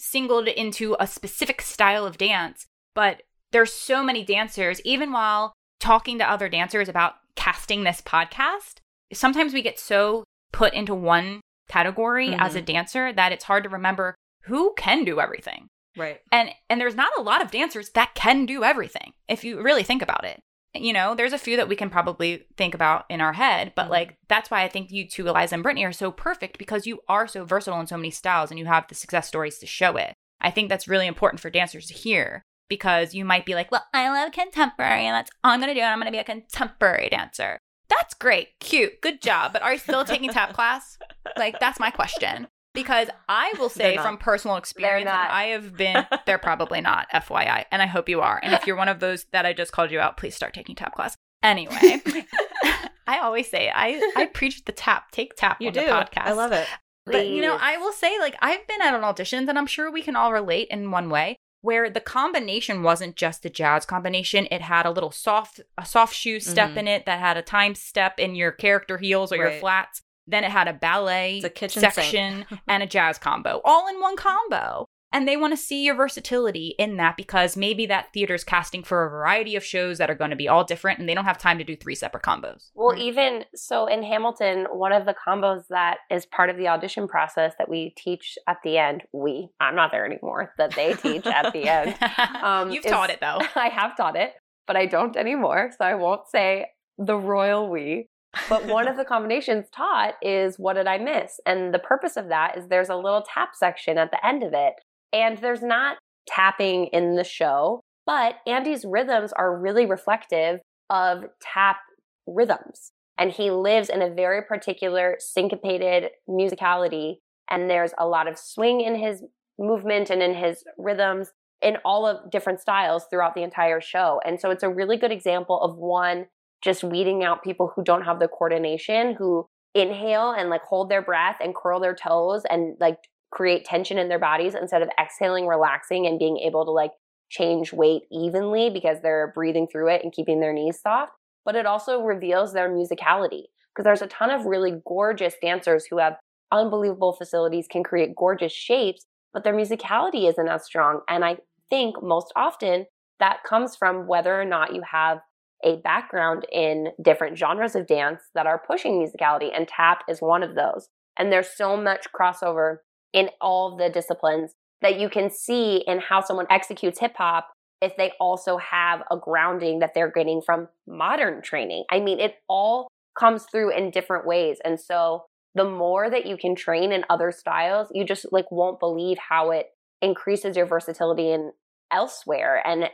singled into a specific style of dance. But there's so many dancers, even while talking to other dancers about casting this podcast, sometimes we get so put into one category as a dancer that it's hard to remember who can do everything. Right. And there's not a lot of dancers that can do everything if you really think about it. There's a few that we can probably think about in our head, but that's why I think you two, Eliza and Brittany, are so perfect because you are so versatile in so many styles and you have the success stories to show it. I think that's really important for dancers to hear. Because you might be like, well, I love contemporary and that's all I'm going to do. And I'm going to be a contemporary dancer. That's great. Cute. Good job. But are you still taking tap class? That's my question. Because I will say from personal experience, they're probably not, FYI. And I hope you are. And if you're one of those that I just called you out, please start taking tap class. Anyway, I always say I preach the tap. Take tap you on do. The podcast. I love it. Please. But, I will say I've been at an auditions and I'm sure we can all relate in one way. Where the combination wasn't just the jazz combination. It had a little soft shoe step in it that had a time step in your character heels or your flats. Then it had a ballet section and a jazz combo, all in one combo. And they want to see your versatility in that because maybe that theater's casting for a variety of shows that are going to be all different and they don't have time to do three separate combos. Well, even so in Hamilton, one of the combos that is part of the audition process that we teach at the end, I'm not there anymore, that they teach at the end. You've taught it though. I have taught it, but I don't anymore. So I won't say the royal we. But one of the combinations taught is what did I miss? And the purpose of that is there's a little tap section at the end of it. And there's not tapping in the show, but Andy's rhythms are really reflective of tap rhythms. And he lives in a very particular syncopated musicality. And there's a lot of swing in his movement and in his rhythms in all of different styles throughout the entire show. And so it's a really good example of one, just weeding out people who don't have the coordination, who inhale and hold their breath and curl their toes and create tension in their bodies instead of exhaling, relaxing, and being able to change weight evenly because they're breathing through it and keeping their knees soft. But it also reveals their musicality because there's a ton of really gorgeous dancers who have unbelievable facilities, can create gorgeous shapes, but their musicality isn't as strong. And I think most often that comes from whether or not you have a background in different genres of dance that are pushing musicality, and tap is one of those. And there's so much crossover in all the disciplines that you can see in how someone executes hip hop if they also have a grounding that they're getting from modern training. I mean, it all comes through in different ways. And so the more that you can train in other styles, you just won't believe how it increases your versatility in elsewhere and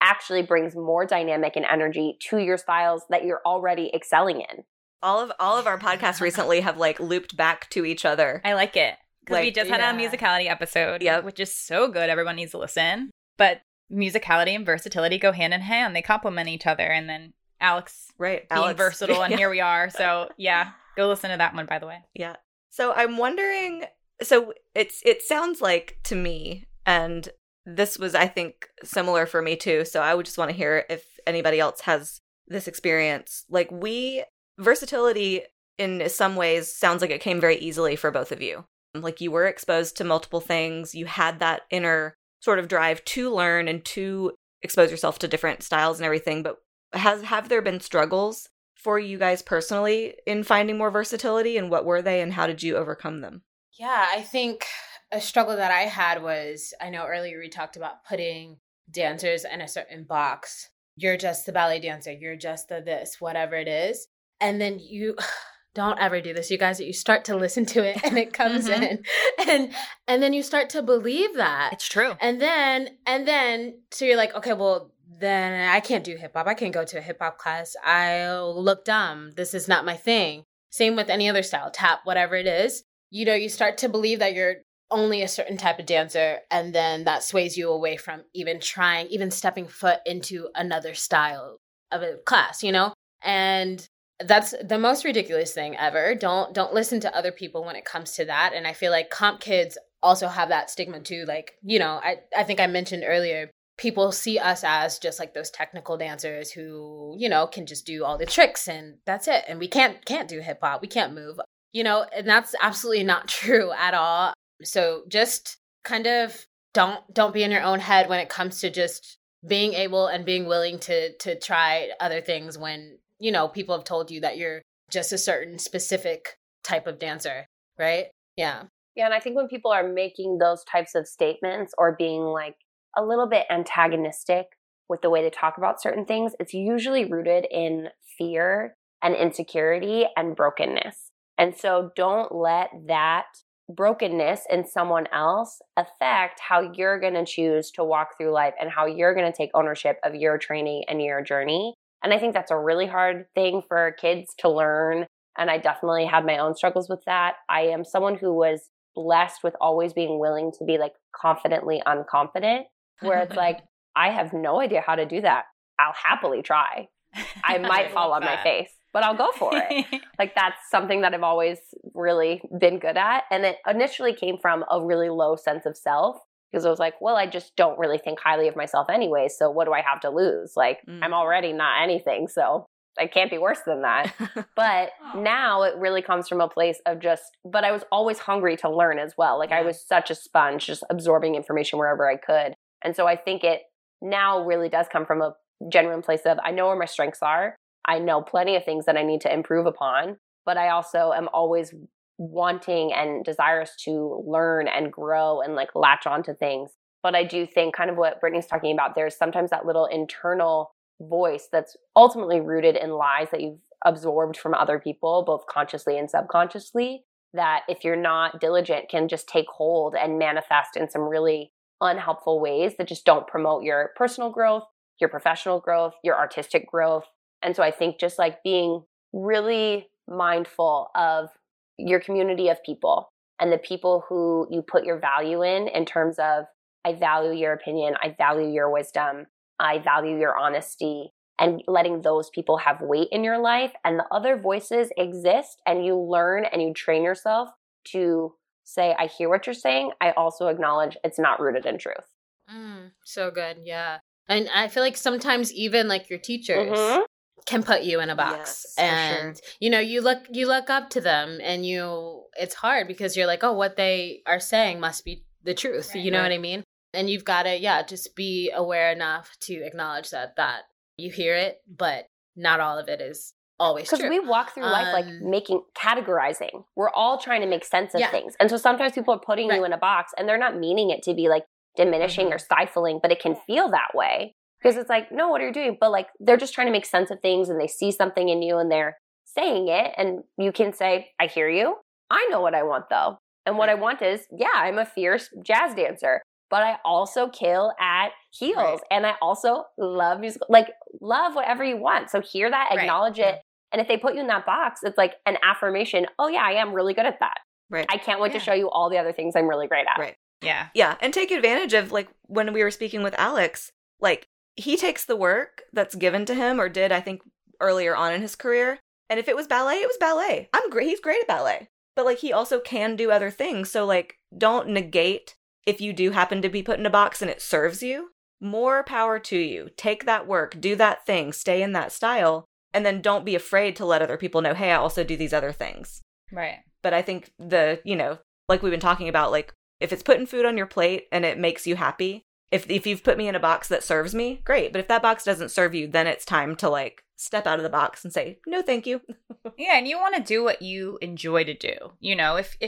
actually brings more dynamic and energy to your styles that you're already excelling in. All of our podcasts recently have looped back to each other. I like it. Because we just had a musicality episode, which is so good. Everyone needs to listen. But musicality and versatility go hand in hand. They complement each other. And then Alex being versatile, and here we are. So go listen to that one, by the way. Yeah. So I'm wondering, so it sounds like to me, and this was, I think, similar for me too. So I would just want to hear if anybody else has this experience. Versatility in some ways sounds like it came very easily for both of you. Like you were exposed to multiple things. You had that inner sort of drive to learn and to expose yourself to different styles and everything. But have there been struggles for you guys personally in finding more versatility, and what were they and how did you overcome them? Yeah, I think a struggle that I had was, I know earlier we talked about putting dancers in a certain box. You're just the ballet dancer. You're just the this, whatever it is. And then you... Don't ever do this, you guys. You start to listen to it and it comes mm-hmm. in. And then you start to believe that. It's true. And then so you're like, okay, well, then I can't do hip hop. I can't go to a hip hop class. I'll look dumb. This is not my thing. Same with any other style, tap, whatever it is. You know, you start to believe that you're only a certain type of dancer, and then that sways you away from even trying, even stepping foot into another style of a class, you know? And that's the most ridiculous thing ever. Don't listen to other people when it comes to that. And I feel like comp kids also have that stigma too. Like, you know, I think I mentioned earlier, people see us as just like those technical dancers who, you know, can just do all the tricks and that's it. And we can't do hip hop. We can't move, you know, and that's absolutely not true at all. So just kind of don't be in your own head when it comes to just being able and being willing to try other things when, you know, people have told you that you're just a certain specific type of dancer, right? Yeah. Yeah. And I think when people are making those types of statements or being like a little bit antagonistic with the way they talk about certain things, it's usually rooted in fear and insecurity and brokenness. And so don't let that brokenness in someone else affect how you're going to choose to walk through life and how you're going to take ownership of your training and your journey. And I think that's a really hard thing for kids to learn. And I definitely had my own struggles with that. I am someone who was blessed with always being willing to be like confidently unconfident, where it's like, I have no idea how to do that. I'll happily try. I might fall on my face, but I'll go for it. Like that's something that I've always really been good at. And it initially came from a really low sense of self. Because I was like, well, I just don't really think highly of myself anyway. So what do I have to lose? Like, I'm already not anything. So I can't be worse than that. But now it really comes from a place of just, but I was always hungry to learn as well. Like I was such a sponge, just absorbing information wherever I could. And so I think it now really does come from a genuine place of, I know where my strengths are. I know plenty of things that I need to improve upon. But I also am always wanting and desirous to learn and grow and like latch onto things. But I do think kind of what Brittany's talking about, there's sometimes that little internal voice that's ultimately rooted in lies that you've absorbed from other people, both consciously and subconsciously, that if you're not diligent can just take hold and manifest in some really unhelpful ways that just don't promote your personal growth, your professional growth, your artistic growth. And so I think just like being really mindful of your community of people and the people who you put your value in terms of, I value your opinion, I value your wisdom, I value your honesty, and letting those people have weight in your life. And the other voices exist, and you learn and you train yourself to say, I hear what you're saying. I also acknowledge it's not rooted in truth. So good. Yeah. And I feel like sometimes even like your teachers mm-hmm. can put you in a box. Yes, and, sure. You know, you look up to them and it's hard because you're like, oh, what they are saying must be the truth. Right, you know right. what I mean? And you've got to, just be aware enough to acknowledge that you hear it, but not all of it is always true. Because we walk through life like categorizing. We're all trying to make sense of things. And so sometimes people are putting you in a box and they're not meaning it to be like diminishing mm-hmm. or stifling, but it can feel that way. Because it's like, no, what are you doing? But like, they're just trying to make sense of things and they see something in you and they're saying it. And you can say, I hear you. I know what I want though. And what I want is, I'm a fierce jazz dancer, but I also kill at heels. Right. And I also love music, like love whatever you want. So hear that, acknowledge it. And if they put you in that box, it's like an affirmation. Oh yeah, I am really good at that. Right. I can't wait to show you all the other things I'm really great at. Right. Yeah. Yeah. And take advantage of like when we were speaking with Alex, like, he takes the work that's given to him or did, I think, earlier on in his career. And if it was ballet, it was ballet. I'm great. He's great at ballet. But, like, he also can do other things. So, like, don't negate if you do happen to be put in a box and it serves you. More power to you. Take that work. Do that thing. Stay in that style. And then don't be afraid to let other people know, hey, I also do these other things. Right. But I think the, you know, like we've been talking about, like if it's putting food on your plate and it makes you happy, if you've put me in a box that serves me, great. But if that box doesn't serve you, then it's time to like step out of the box and say, no, thank you. Yeah. And you want to do what you enjoy to do. You know, if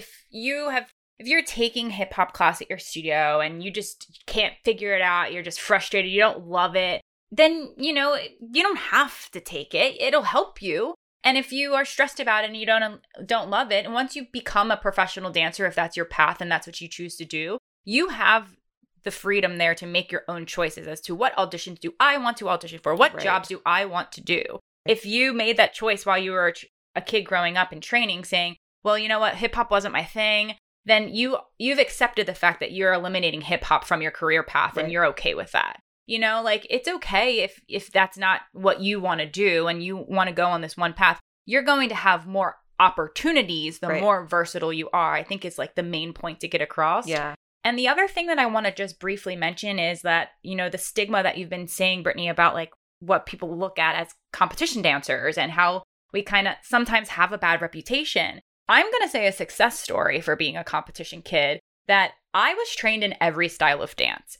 you're taking hip hop class at your studio and you just can't figure it out, you're just frustrated, you don't love it, then, you know, you don't have to take it. It'll help you. And if you are stressed about it and you don't love it, and once you become a professional dancer, if that's your path and that's what you choose to do, you have the freedom there to make your own choices as to what auditions do I want to audition for? What jobs do I want to do? If you made that choice while you were a kid growing up in training saying, well, you know what, hip hop wasn't my thing, then you've accepted the fact that you're eliminating hip hop from your career path and you're okay with that. You know, like it's okay if that's not what you want to do and you want to go on this one path, you're going to have more opportunities the more versatile you are, I think is like the main point to get across. Yeah. And the other thing that I want to just briefly mention is that, you know, the stigma that you've been saying, Brittany, about like what people look at as competition dancers and how we kind of sometimes have a bad reputation. I'm going to say a success story for being a competition kid that I was trained in every style of dance.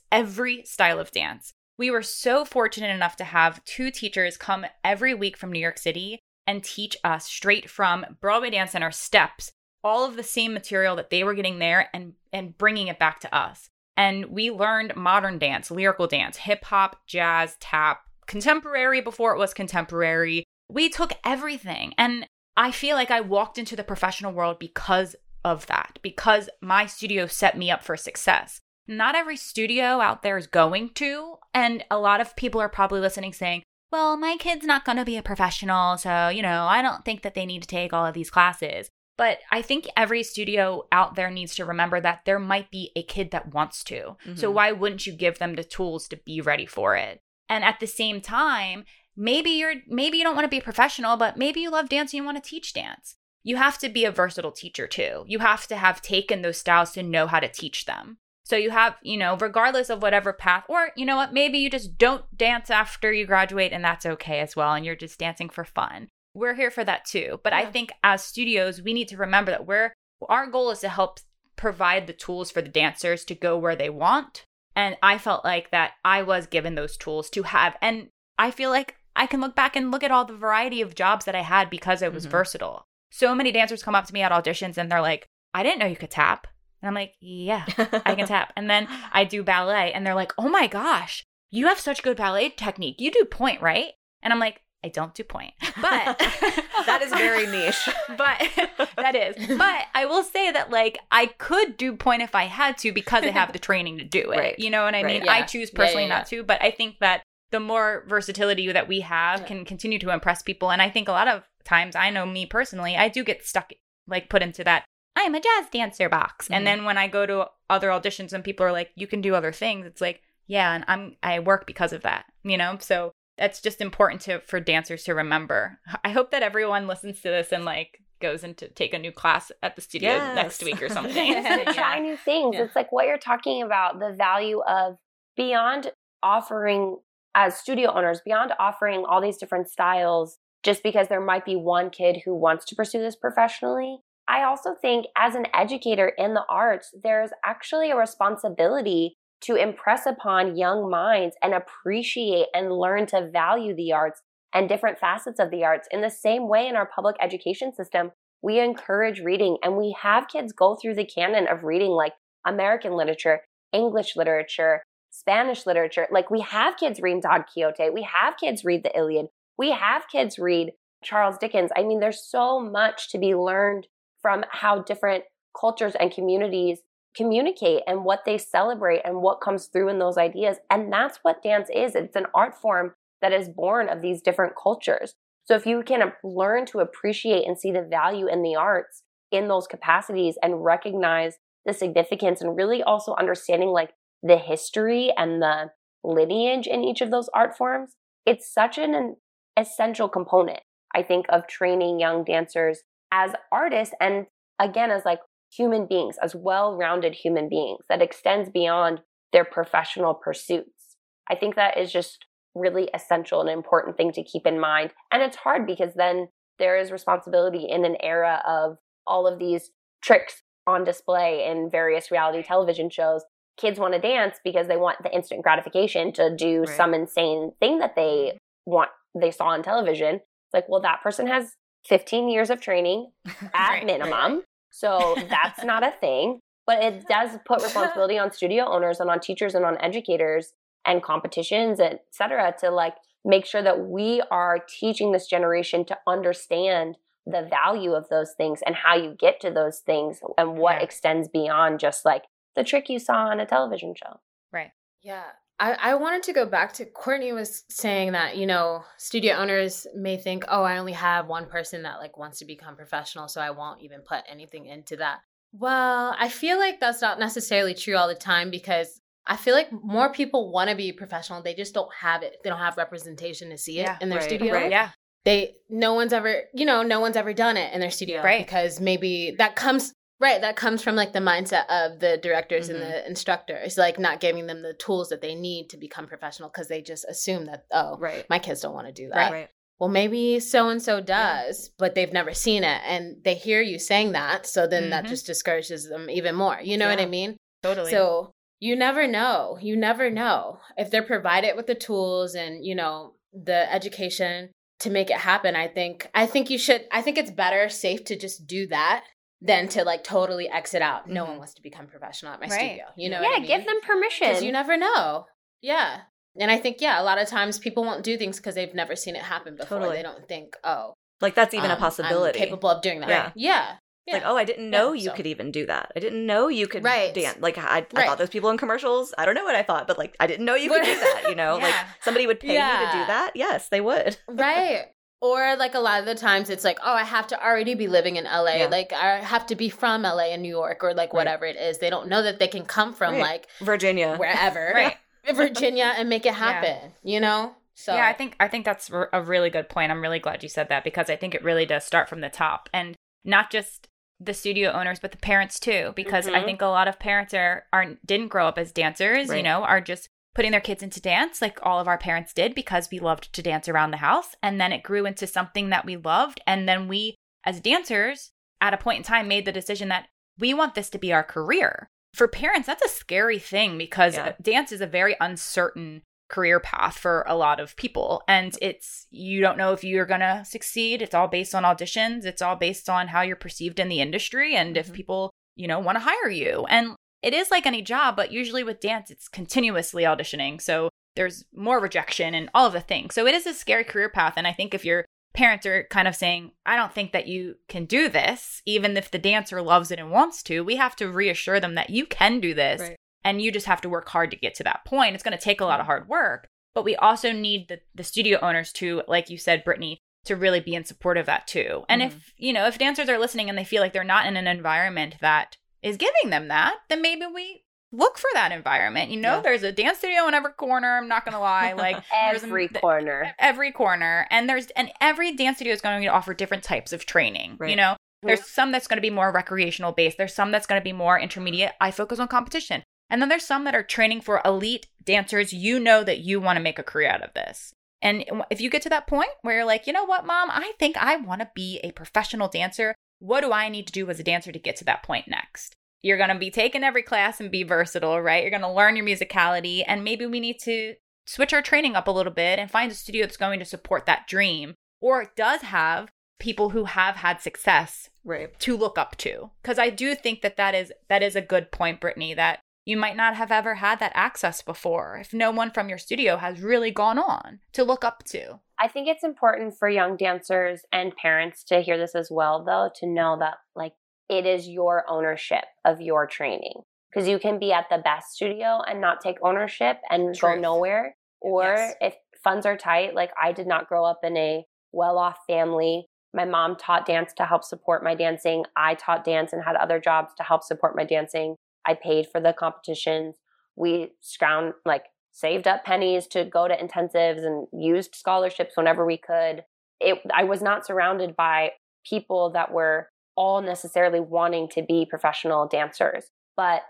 We were so fortunate enough to have two teachers come every week from New York City and teach us straight from Broadway Dance Center steps, all of the same material that they were getting there and bringing it back to us. And we learned modern dance, lyrical dance, hip hop, jazz, tap, contemporary before it was contemporary. We took everything. And I feel like I walked into the professional world because of that, because my studio set me up for success. Not every studio out there is going to, and a lot of people are probably listening saying, well, my kid's not going to be a professional, so, you know, I don't think that they need to take all of these classes. But I think every studio out there needs to remember that there might be a kid that wants to. Mm-hmm. So why wouldn't you give them the tools to be ready for it? And at the same time, maybe you don't want to be a professional, but maybe you love dance and you want to teach dance. You have to be a versatile teacher too. You have to have taken those styles to know how to teach them. So you have, you know, regardless of whatever path, or you know what, maybe you just don't dance after you graduate and that's okay as well. And you're just dancing for fun. We're here for that too. But yeah. I think as studios, we need to remember that our goal is to help provide the tools for the dancers to go where they want. And I felt like that I was given those tools to have. And I feel like I can look back and look at all the variety of jobs that I had because I was versatile. So many dancers come up to me at auditions and they're like, I didn't know you could tap. And I'm like, yeah, I can tap. And then I do ballet and they're like, oh my gosh, you have such good ballet technique. You do point, right? And I'm like, I don't do point. But that is very niche. But that is. But I will say that like I could do point if I had to because I have the training to do it. Right. You know what I mean? Yeah. I choose personally not to, but I think that the more versatility that we have can continue to impress people. And I think a lot of times, I know me personally, I do get stuck, like put into that, I am a jazz dancer box. Mm-hmm. And then when I go to other auditions and people are like, you can do other things, it's like, yeah, and I work because of that, you know? So that's just important for dancers to remember. I hope that everyone listens to this and like goes into take a new class at the studio next week or something. Try new things. Yeah. It's like what you're talking about, the value of beyond offering as studio owners, beyond offering all these different styles, just because there might be one kid who wants to pursue this professionally. I also think as an educator in the arts, there's actually a responsibility to impress upon young minds and appreciate and learn to value the arts and different facets of the arts. In the same way in our public education system, we encourage reading and we have kids go through the canon of reading like American literature, English literature, Spanish literature. Like we have kids read Don Quixote. We have kids read the Iliad. We have kids read Charles Dickens. I mean, there's so much to be learned from how different cultures and communities communicate and what they celebrate and what comes through in those ideas. And that's what dance is. It's an art form that is born of these different cultures. So if you can learn to appreciate and see the value in the arts in those capacities and recognize the significance and really also understanding like the history and the lineage in each of those art forms, it's such an essential component, I think, of training young dancers as artists and, again, as like human beings, as well-rounded human beings that extends beyond their professional pursuits. I think that is just really essential and important thing to keep in mind. And it's hard because then there is responsibility in an era of all of these tricks on display in various reality television shows. Kids want to dance because they want the instant gratification to do right. some insane thing that they saw on television. It's like, well, that person has 15 years of training at right, minimum. Right. So that's not a thing. But it does put responsibility on studio owners and on teachers and on educators and competitions, et cetera, to like make sure that we are teaching this generation to understand the value of those things and how you get to those things and what yeah. extends beyond just like the trick you saw on a television show. Right. Yeah. I wanted to go back to Courtney was saying that, you know, studio owners may think, oh, I only have one person that like wants to become professional, so I won't even put anything into that. Well, I feel like that's not necessarily true all the time, because I feel like more people want to be professional. They just don't have it. They don't have representation to see it yeah, in their right, studio. Right. Yeah. No one's ever done it in their studio right. because maybe that comes from like the mindset of the directors mm-hmm. and the instructors, like not giving them the tools that they need to become professional because they just assume that, oh, right. my kids don't want to do that. Right. Well, maybe so-and-so does, yeah. but they've never seen it. And they hear you saying that. So then mm-hmm. that just discourages them even more. You know yeah. what I mean? Totally. So you never know. You never know if they're provided with the tools and, you know, the education to make it happen. I think it's better safe to just do that than to like totally exit out. Mm-hmm. No one wants to become professional at my right. studio. You know yeah, what I mean? Give them permission. Because you never know. Yeah. And I think, yeah, a lot of times people won't do things because they've never seen it happen before. Totally. They don't think, oh. Like that's even a possibility. I'm capable of doing that. Yeah. Right? Yeah. Yeah. Like, oh, I didn't know you could even do that. I didn't know you could right. dance. Like, I thought those people in commercials, I don't know what I thought, but like, I didn't know you could do that, you know? Yeah. Like, somebody would pay yeah. me to do that? Yes, they would. Right. Or like a lot of the times it's like, oh, I have to already be living in LA. Yeah. Like, I have to be from LA and New York or like whatever right. it is. They don't know that they can come from right. like Virginia, wherever. right. Virginia and make it happen, yeah. you know? So yeah, I think that's a really good point. I'm really glad you said that, because I think it really does start from the top. And not just the studio owners, but the parents too, because mm-hmm. I think a lot of parents didn't grow up as dancers, right. you know, are just putting their kids into dance like all of our parents did, because we loved to dance around the house. And then it grew into something that we loved. And then we, as dancers, at a point in time, made the decision that we want this to be our career. For parents, that's a scary thing, because yeah. dance is a very uncertain career path for a lot of people. And you don't know if you're going to succeed. It's all based on auditions. It's all based on how you're perceived in the industry and if people, you know, want to hire you. And it is like any job, but usually with dance, it's continuously auditioning. So there's more rejection and all of the things. So it is a scary career path. And I think if your parents are kind of saying, I don't think that you can do this, even if the dancer loves it and wants to, we have to reassure them that you can do this. Right. And you just have to work hard to get to that point. It's going to take a lot of hard work. But we also need the studio owners to, like you said, Brittany, to really be in support of that too. And mm-hmm. if dancers are listening and they feel like they're not in an environment that is giving them that, then maybe we look for that environment. You know, yeah. there's a dance studio in every corner. I'm not going to lie. Like every corner. And every dance studio is going to offer different types of training, right. you know. There's some that's going to be more recreational based. There's some that's going to be more intermediate. I focus on competition. And then there's some that are training for elite dancers. You know that you want to make a career out of this. And if you get to that point where you're like, you know what, Mom, I think I want to be a professional dancer. What do I need to do as a dancer to get to that point next? You're going to be taking every class and be versatile, right? You're going to learn your musicality. And maybe we need to switch our training up a little bit and find a studio that's going to support that dream, or it does have people who have had success right. to look up to. Because I do think that is a good point, Brittany, that you might not have ever had that access before if no one from your studio has really gone on to look up to. I think it's important for young dancers and parents to hear this as well, though, to know that like it is your ownership of your training, because you can be at the best studio and not take ownership and Truth. Go nowhere. Or yes. if funds are tight, like I did not grow up in a well-off family. My mom taught dance to help support my dancing. I taught dance and had other jobs to help support my dancing. I paid for the competitions. We saved up pennies to go to intensives and used scholarships whenever we could. I was not surrounded by people that were all necessarily wanting to be professional dancers, but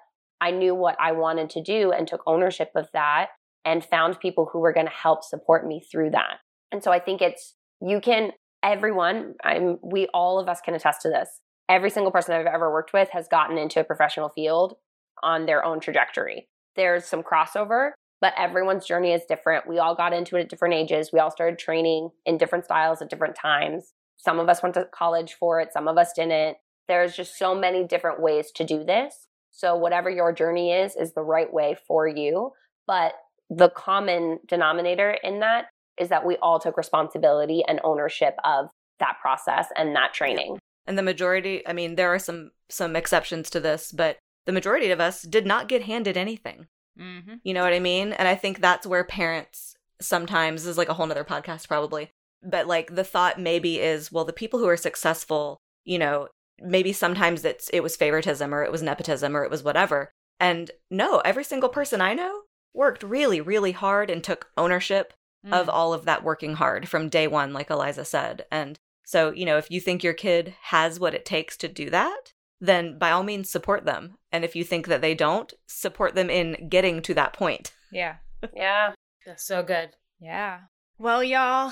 I knew what I wanted to do and took ownership of that. and found people who were going to help support me through that. And so I think it's, you can, everyone, we all of us can attest to this. Every single person I've ever worked with has gotten into a professional field on their own trajectory. There's some crossover, but everyone's journey is different. We all got into it at different ages. We all started training in different styles at different times. Some of us went to college for it. Some of us didn't. There's just so many different ways to do this. So whatever your journey is the right way for you. But the common denominator in that is that we all took responsibility and ownership of that process and that training. And the majority, I mean, there are some exceptions to this, but the majority of us did not get handed anything. Mm-hmm. You know what I mean? And I think that's where parents sometimes, this is like a whole nother podcast probably, but like the thought maybe is, well, the people who are successful, you know, maybe sometimes it was favoritism or it was nepotism or it was whatever. And no, every single person I know worked really, really hard and took ownership of all of that working hard from day one, like Eliza said. And so, you know, if you think your kid has what it takes to do that, then by all means support them. And if you think that they don't, support them in getting to that point. Yeah. Yeah. That's so good. Yeah. Well, y'all,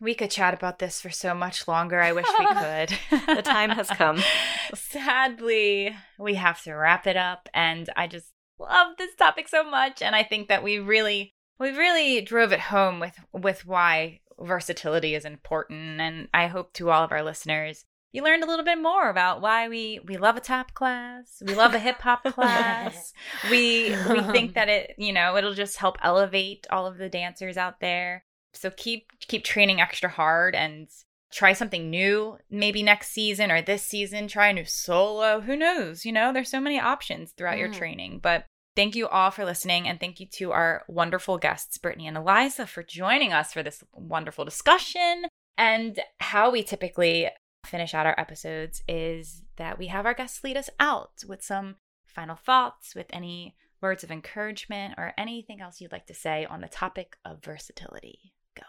we could chat about this for so much longer. I wish we could. The time has come. Sadly, we have to wrap it up. And I just love this topic so much. And I think that we really drove it home with why versatility is important. And I hope to all of our listeners, you learned a little bit more about why we love a tap class. We love a hip hop class. We think that it, you know, it'll just help elevate all of the dancers out there. So keep training extra hard and try something new. Maybe next season or this season, try a new solo. Who knows? You know, there's so many options throughout your training, but thank you all for listening, and thank you to our wonderful guests, Brittany and Eliza, for joining us for this wonderful discussion. And how we typically finish out our episodes is that we have our guests lead us out with some final thoughts, with any words of encouragement or anything else you'd like to say on the topic of versatility. Go.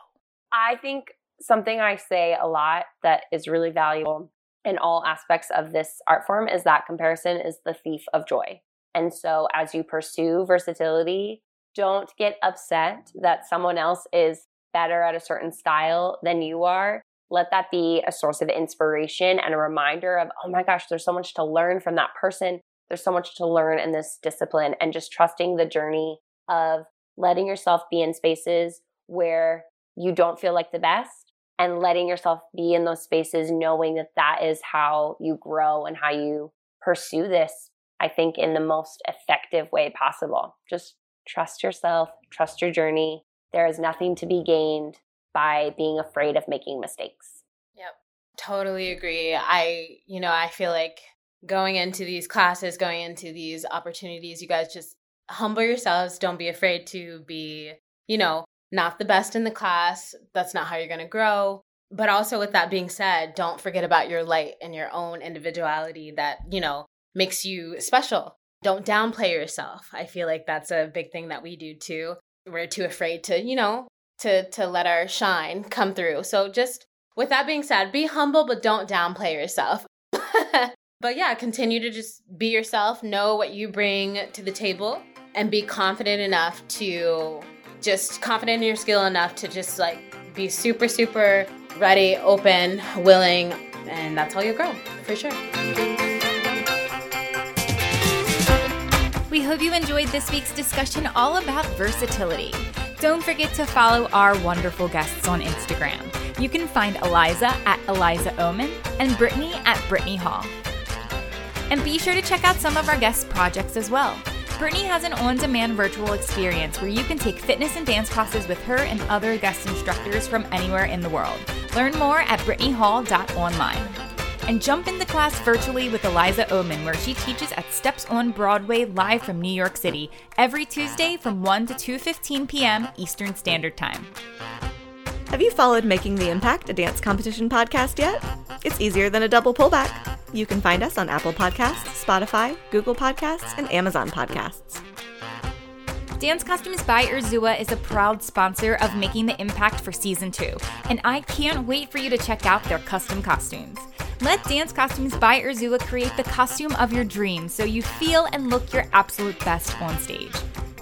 I think something I say a lot that is really valuable in all aspects of this art form is that comparison is the thief of joy. And so as you pursue versatility, don't get upset that someone else is better at a certain style than you are. Let that be a source of inspiration and a reminder of, oh my gosh, there's so much to learn from that person. There's so much to learn in this discipline, and just trusting the journey of letting yourself be in spaces where you don't feel like the best, and letting yourself be in those spaces knowing that that is how you grow and how you pursue this, I think, in the most effective way possible. Just trust yourself, trust your journey. There is nothing to be gained by being afraid of making mistakes. Yep. Totally agree. I feel like going into these classes, going into these opportunities, you guys just humble yourselves. Don't be afraid to be, you know, not the best in the class. That's not how you're going to grow. But also, with that being said, don't forget about your light and your own individuality that, you know, makes you special. Don't downplay yourself. I feel like that's a big thing that we do too. We're too afraid to, you know, to let our shine come through. So just with that being said, be humble, but don't downplay yourself. But yeah, continue to just be yourself, know what you bring to the table, and be confident enough to just confident in your skill enough to just like be super, super ready, open, willing, and that's how you grow for sure. We hope you enjoyed this week's discussion all about versatility. Don't forget to follow our wonderful guests on Instagram. You can find Eliza at Eliza Oman and Brittany at Brittany Hall. And be sure to check out some of our guests' projects as well. Brittany has an on-demand virtual experience where you can take fitness and dance classes with her and other guest instructors from anywhere in the world. Learn more at brittanyhall.online. And jump into class virtually with Eliza Oman, where she teaches at Steps on Broadway live from New York City every Tuesday from 1 to 2:15 p.m. Eastern Standard Time. Have you followed Making the Impact, a dance competition podcast yet? It's easier than a double pullback. You can find us on Apple Podcasts, Spotify, Google Podcasts, and Amazon Podcasts. Dance Costumes by Arzua is a proud sponsor of Making the Impact for Season 2, and I can't wait for you to check out their custom costumes. Let Dance Costumes by Arzua create the costume of your dreams so you feel and look your absolute best on stage.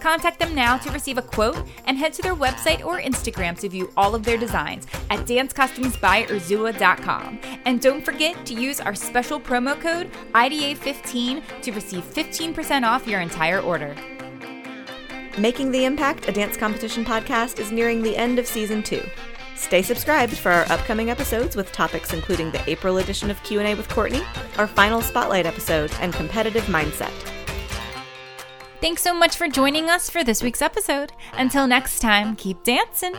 Contact them now to receive a quote and head to their website or Instagram to view all of their designs at dancecostumesbyarzua.com. And don't forget to use our special promo code IDA15 to receive 15% off your entire order. Making the Impact, a dance competition podcast, is nearing the end of Season 2. Stay subscribed for our upcoming episodes with topics including the April edition of Q&A with Courtney, our final Spotlight episode, and competitive mindset. Thanks so much for joining us for this week's episode. Until next time, keep dancing!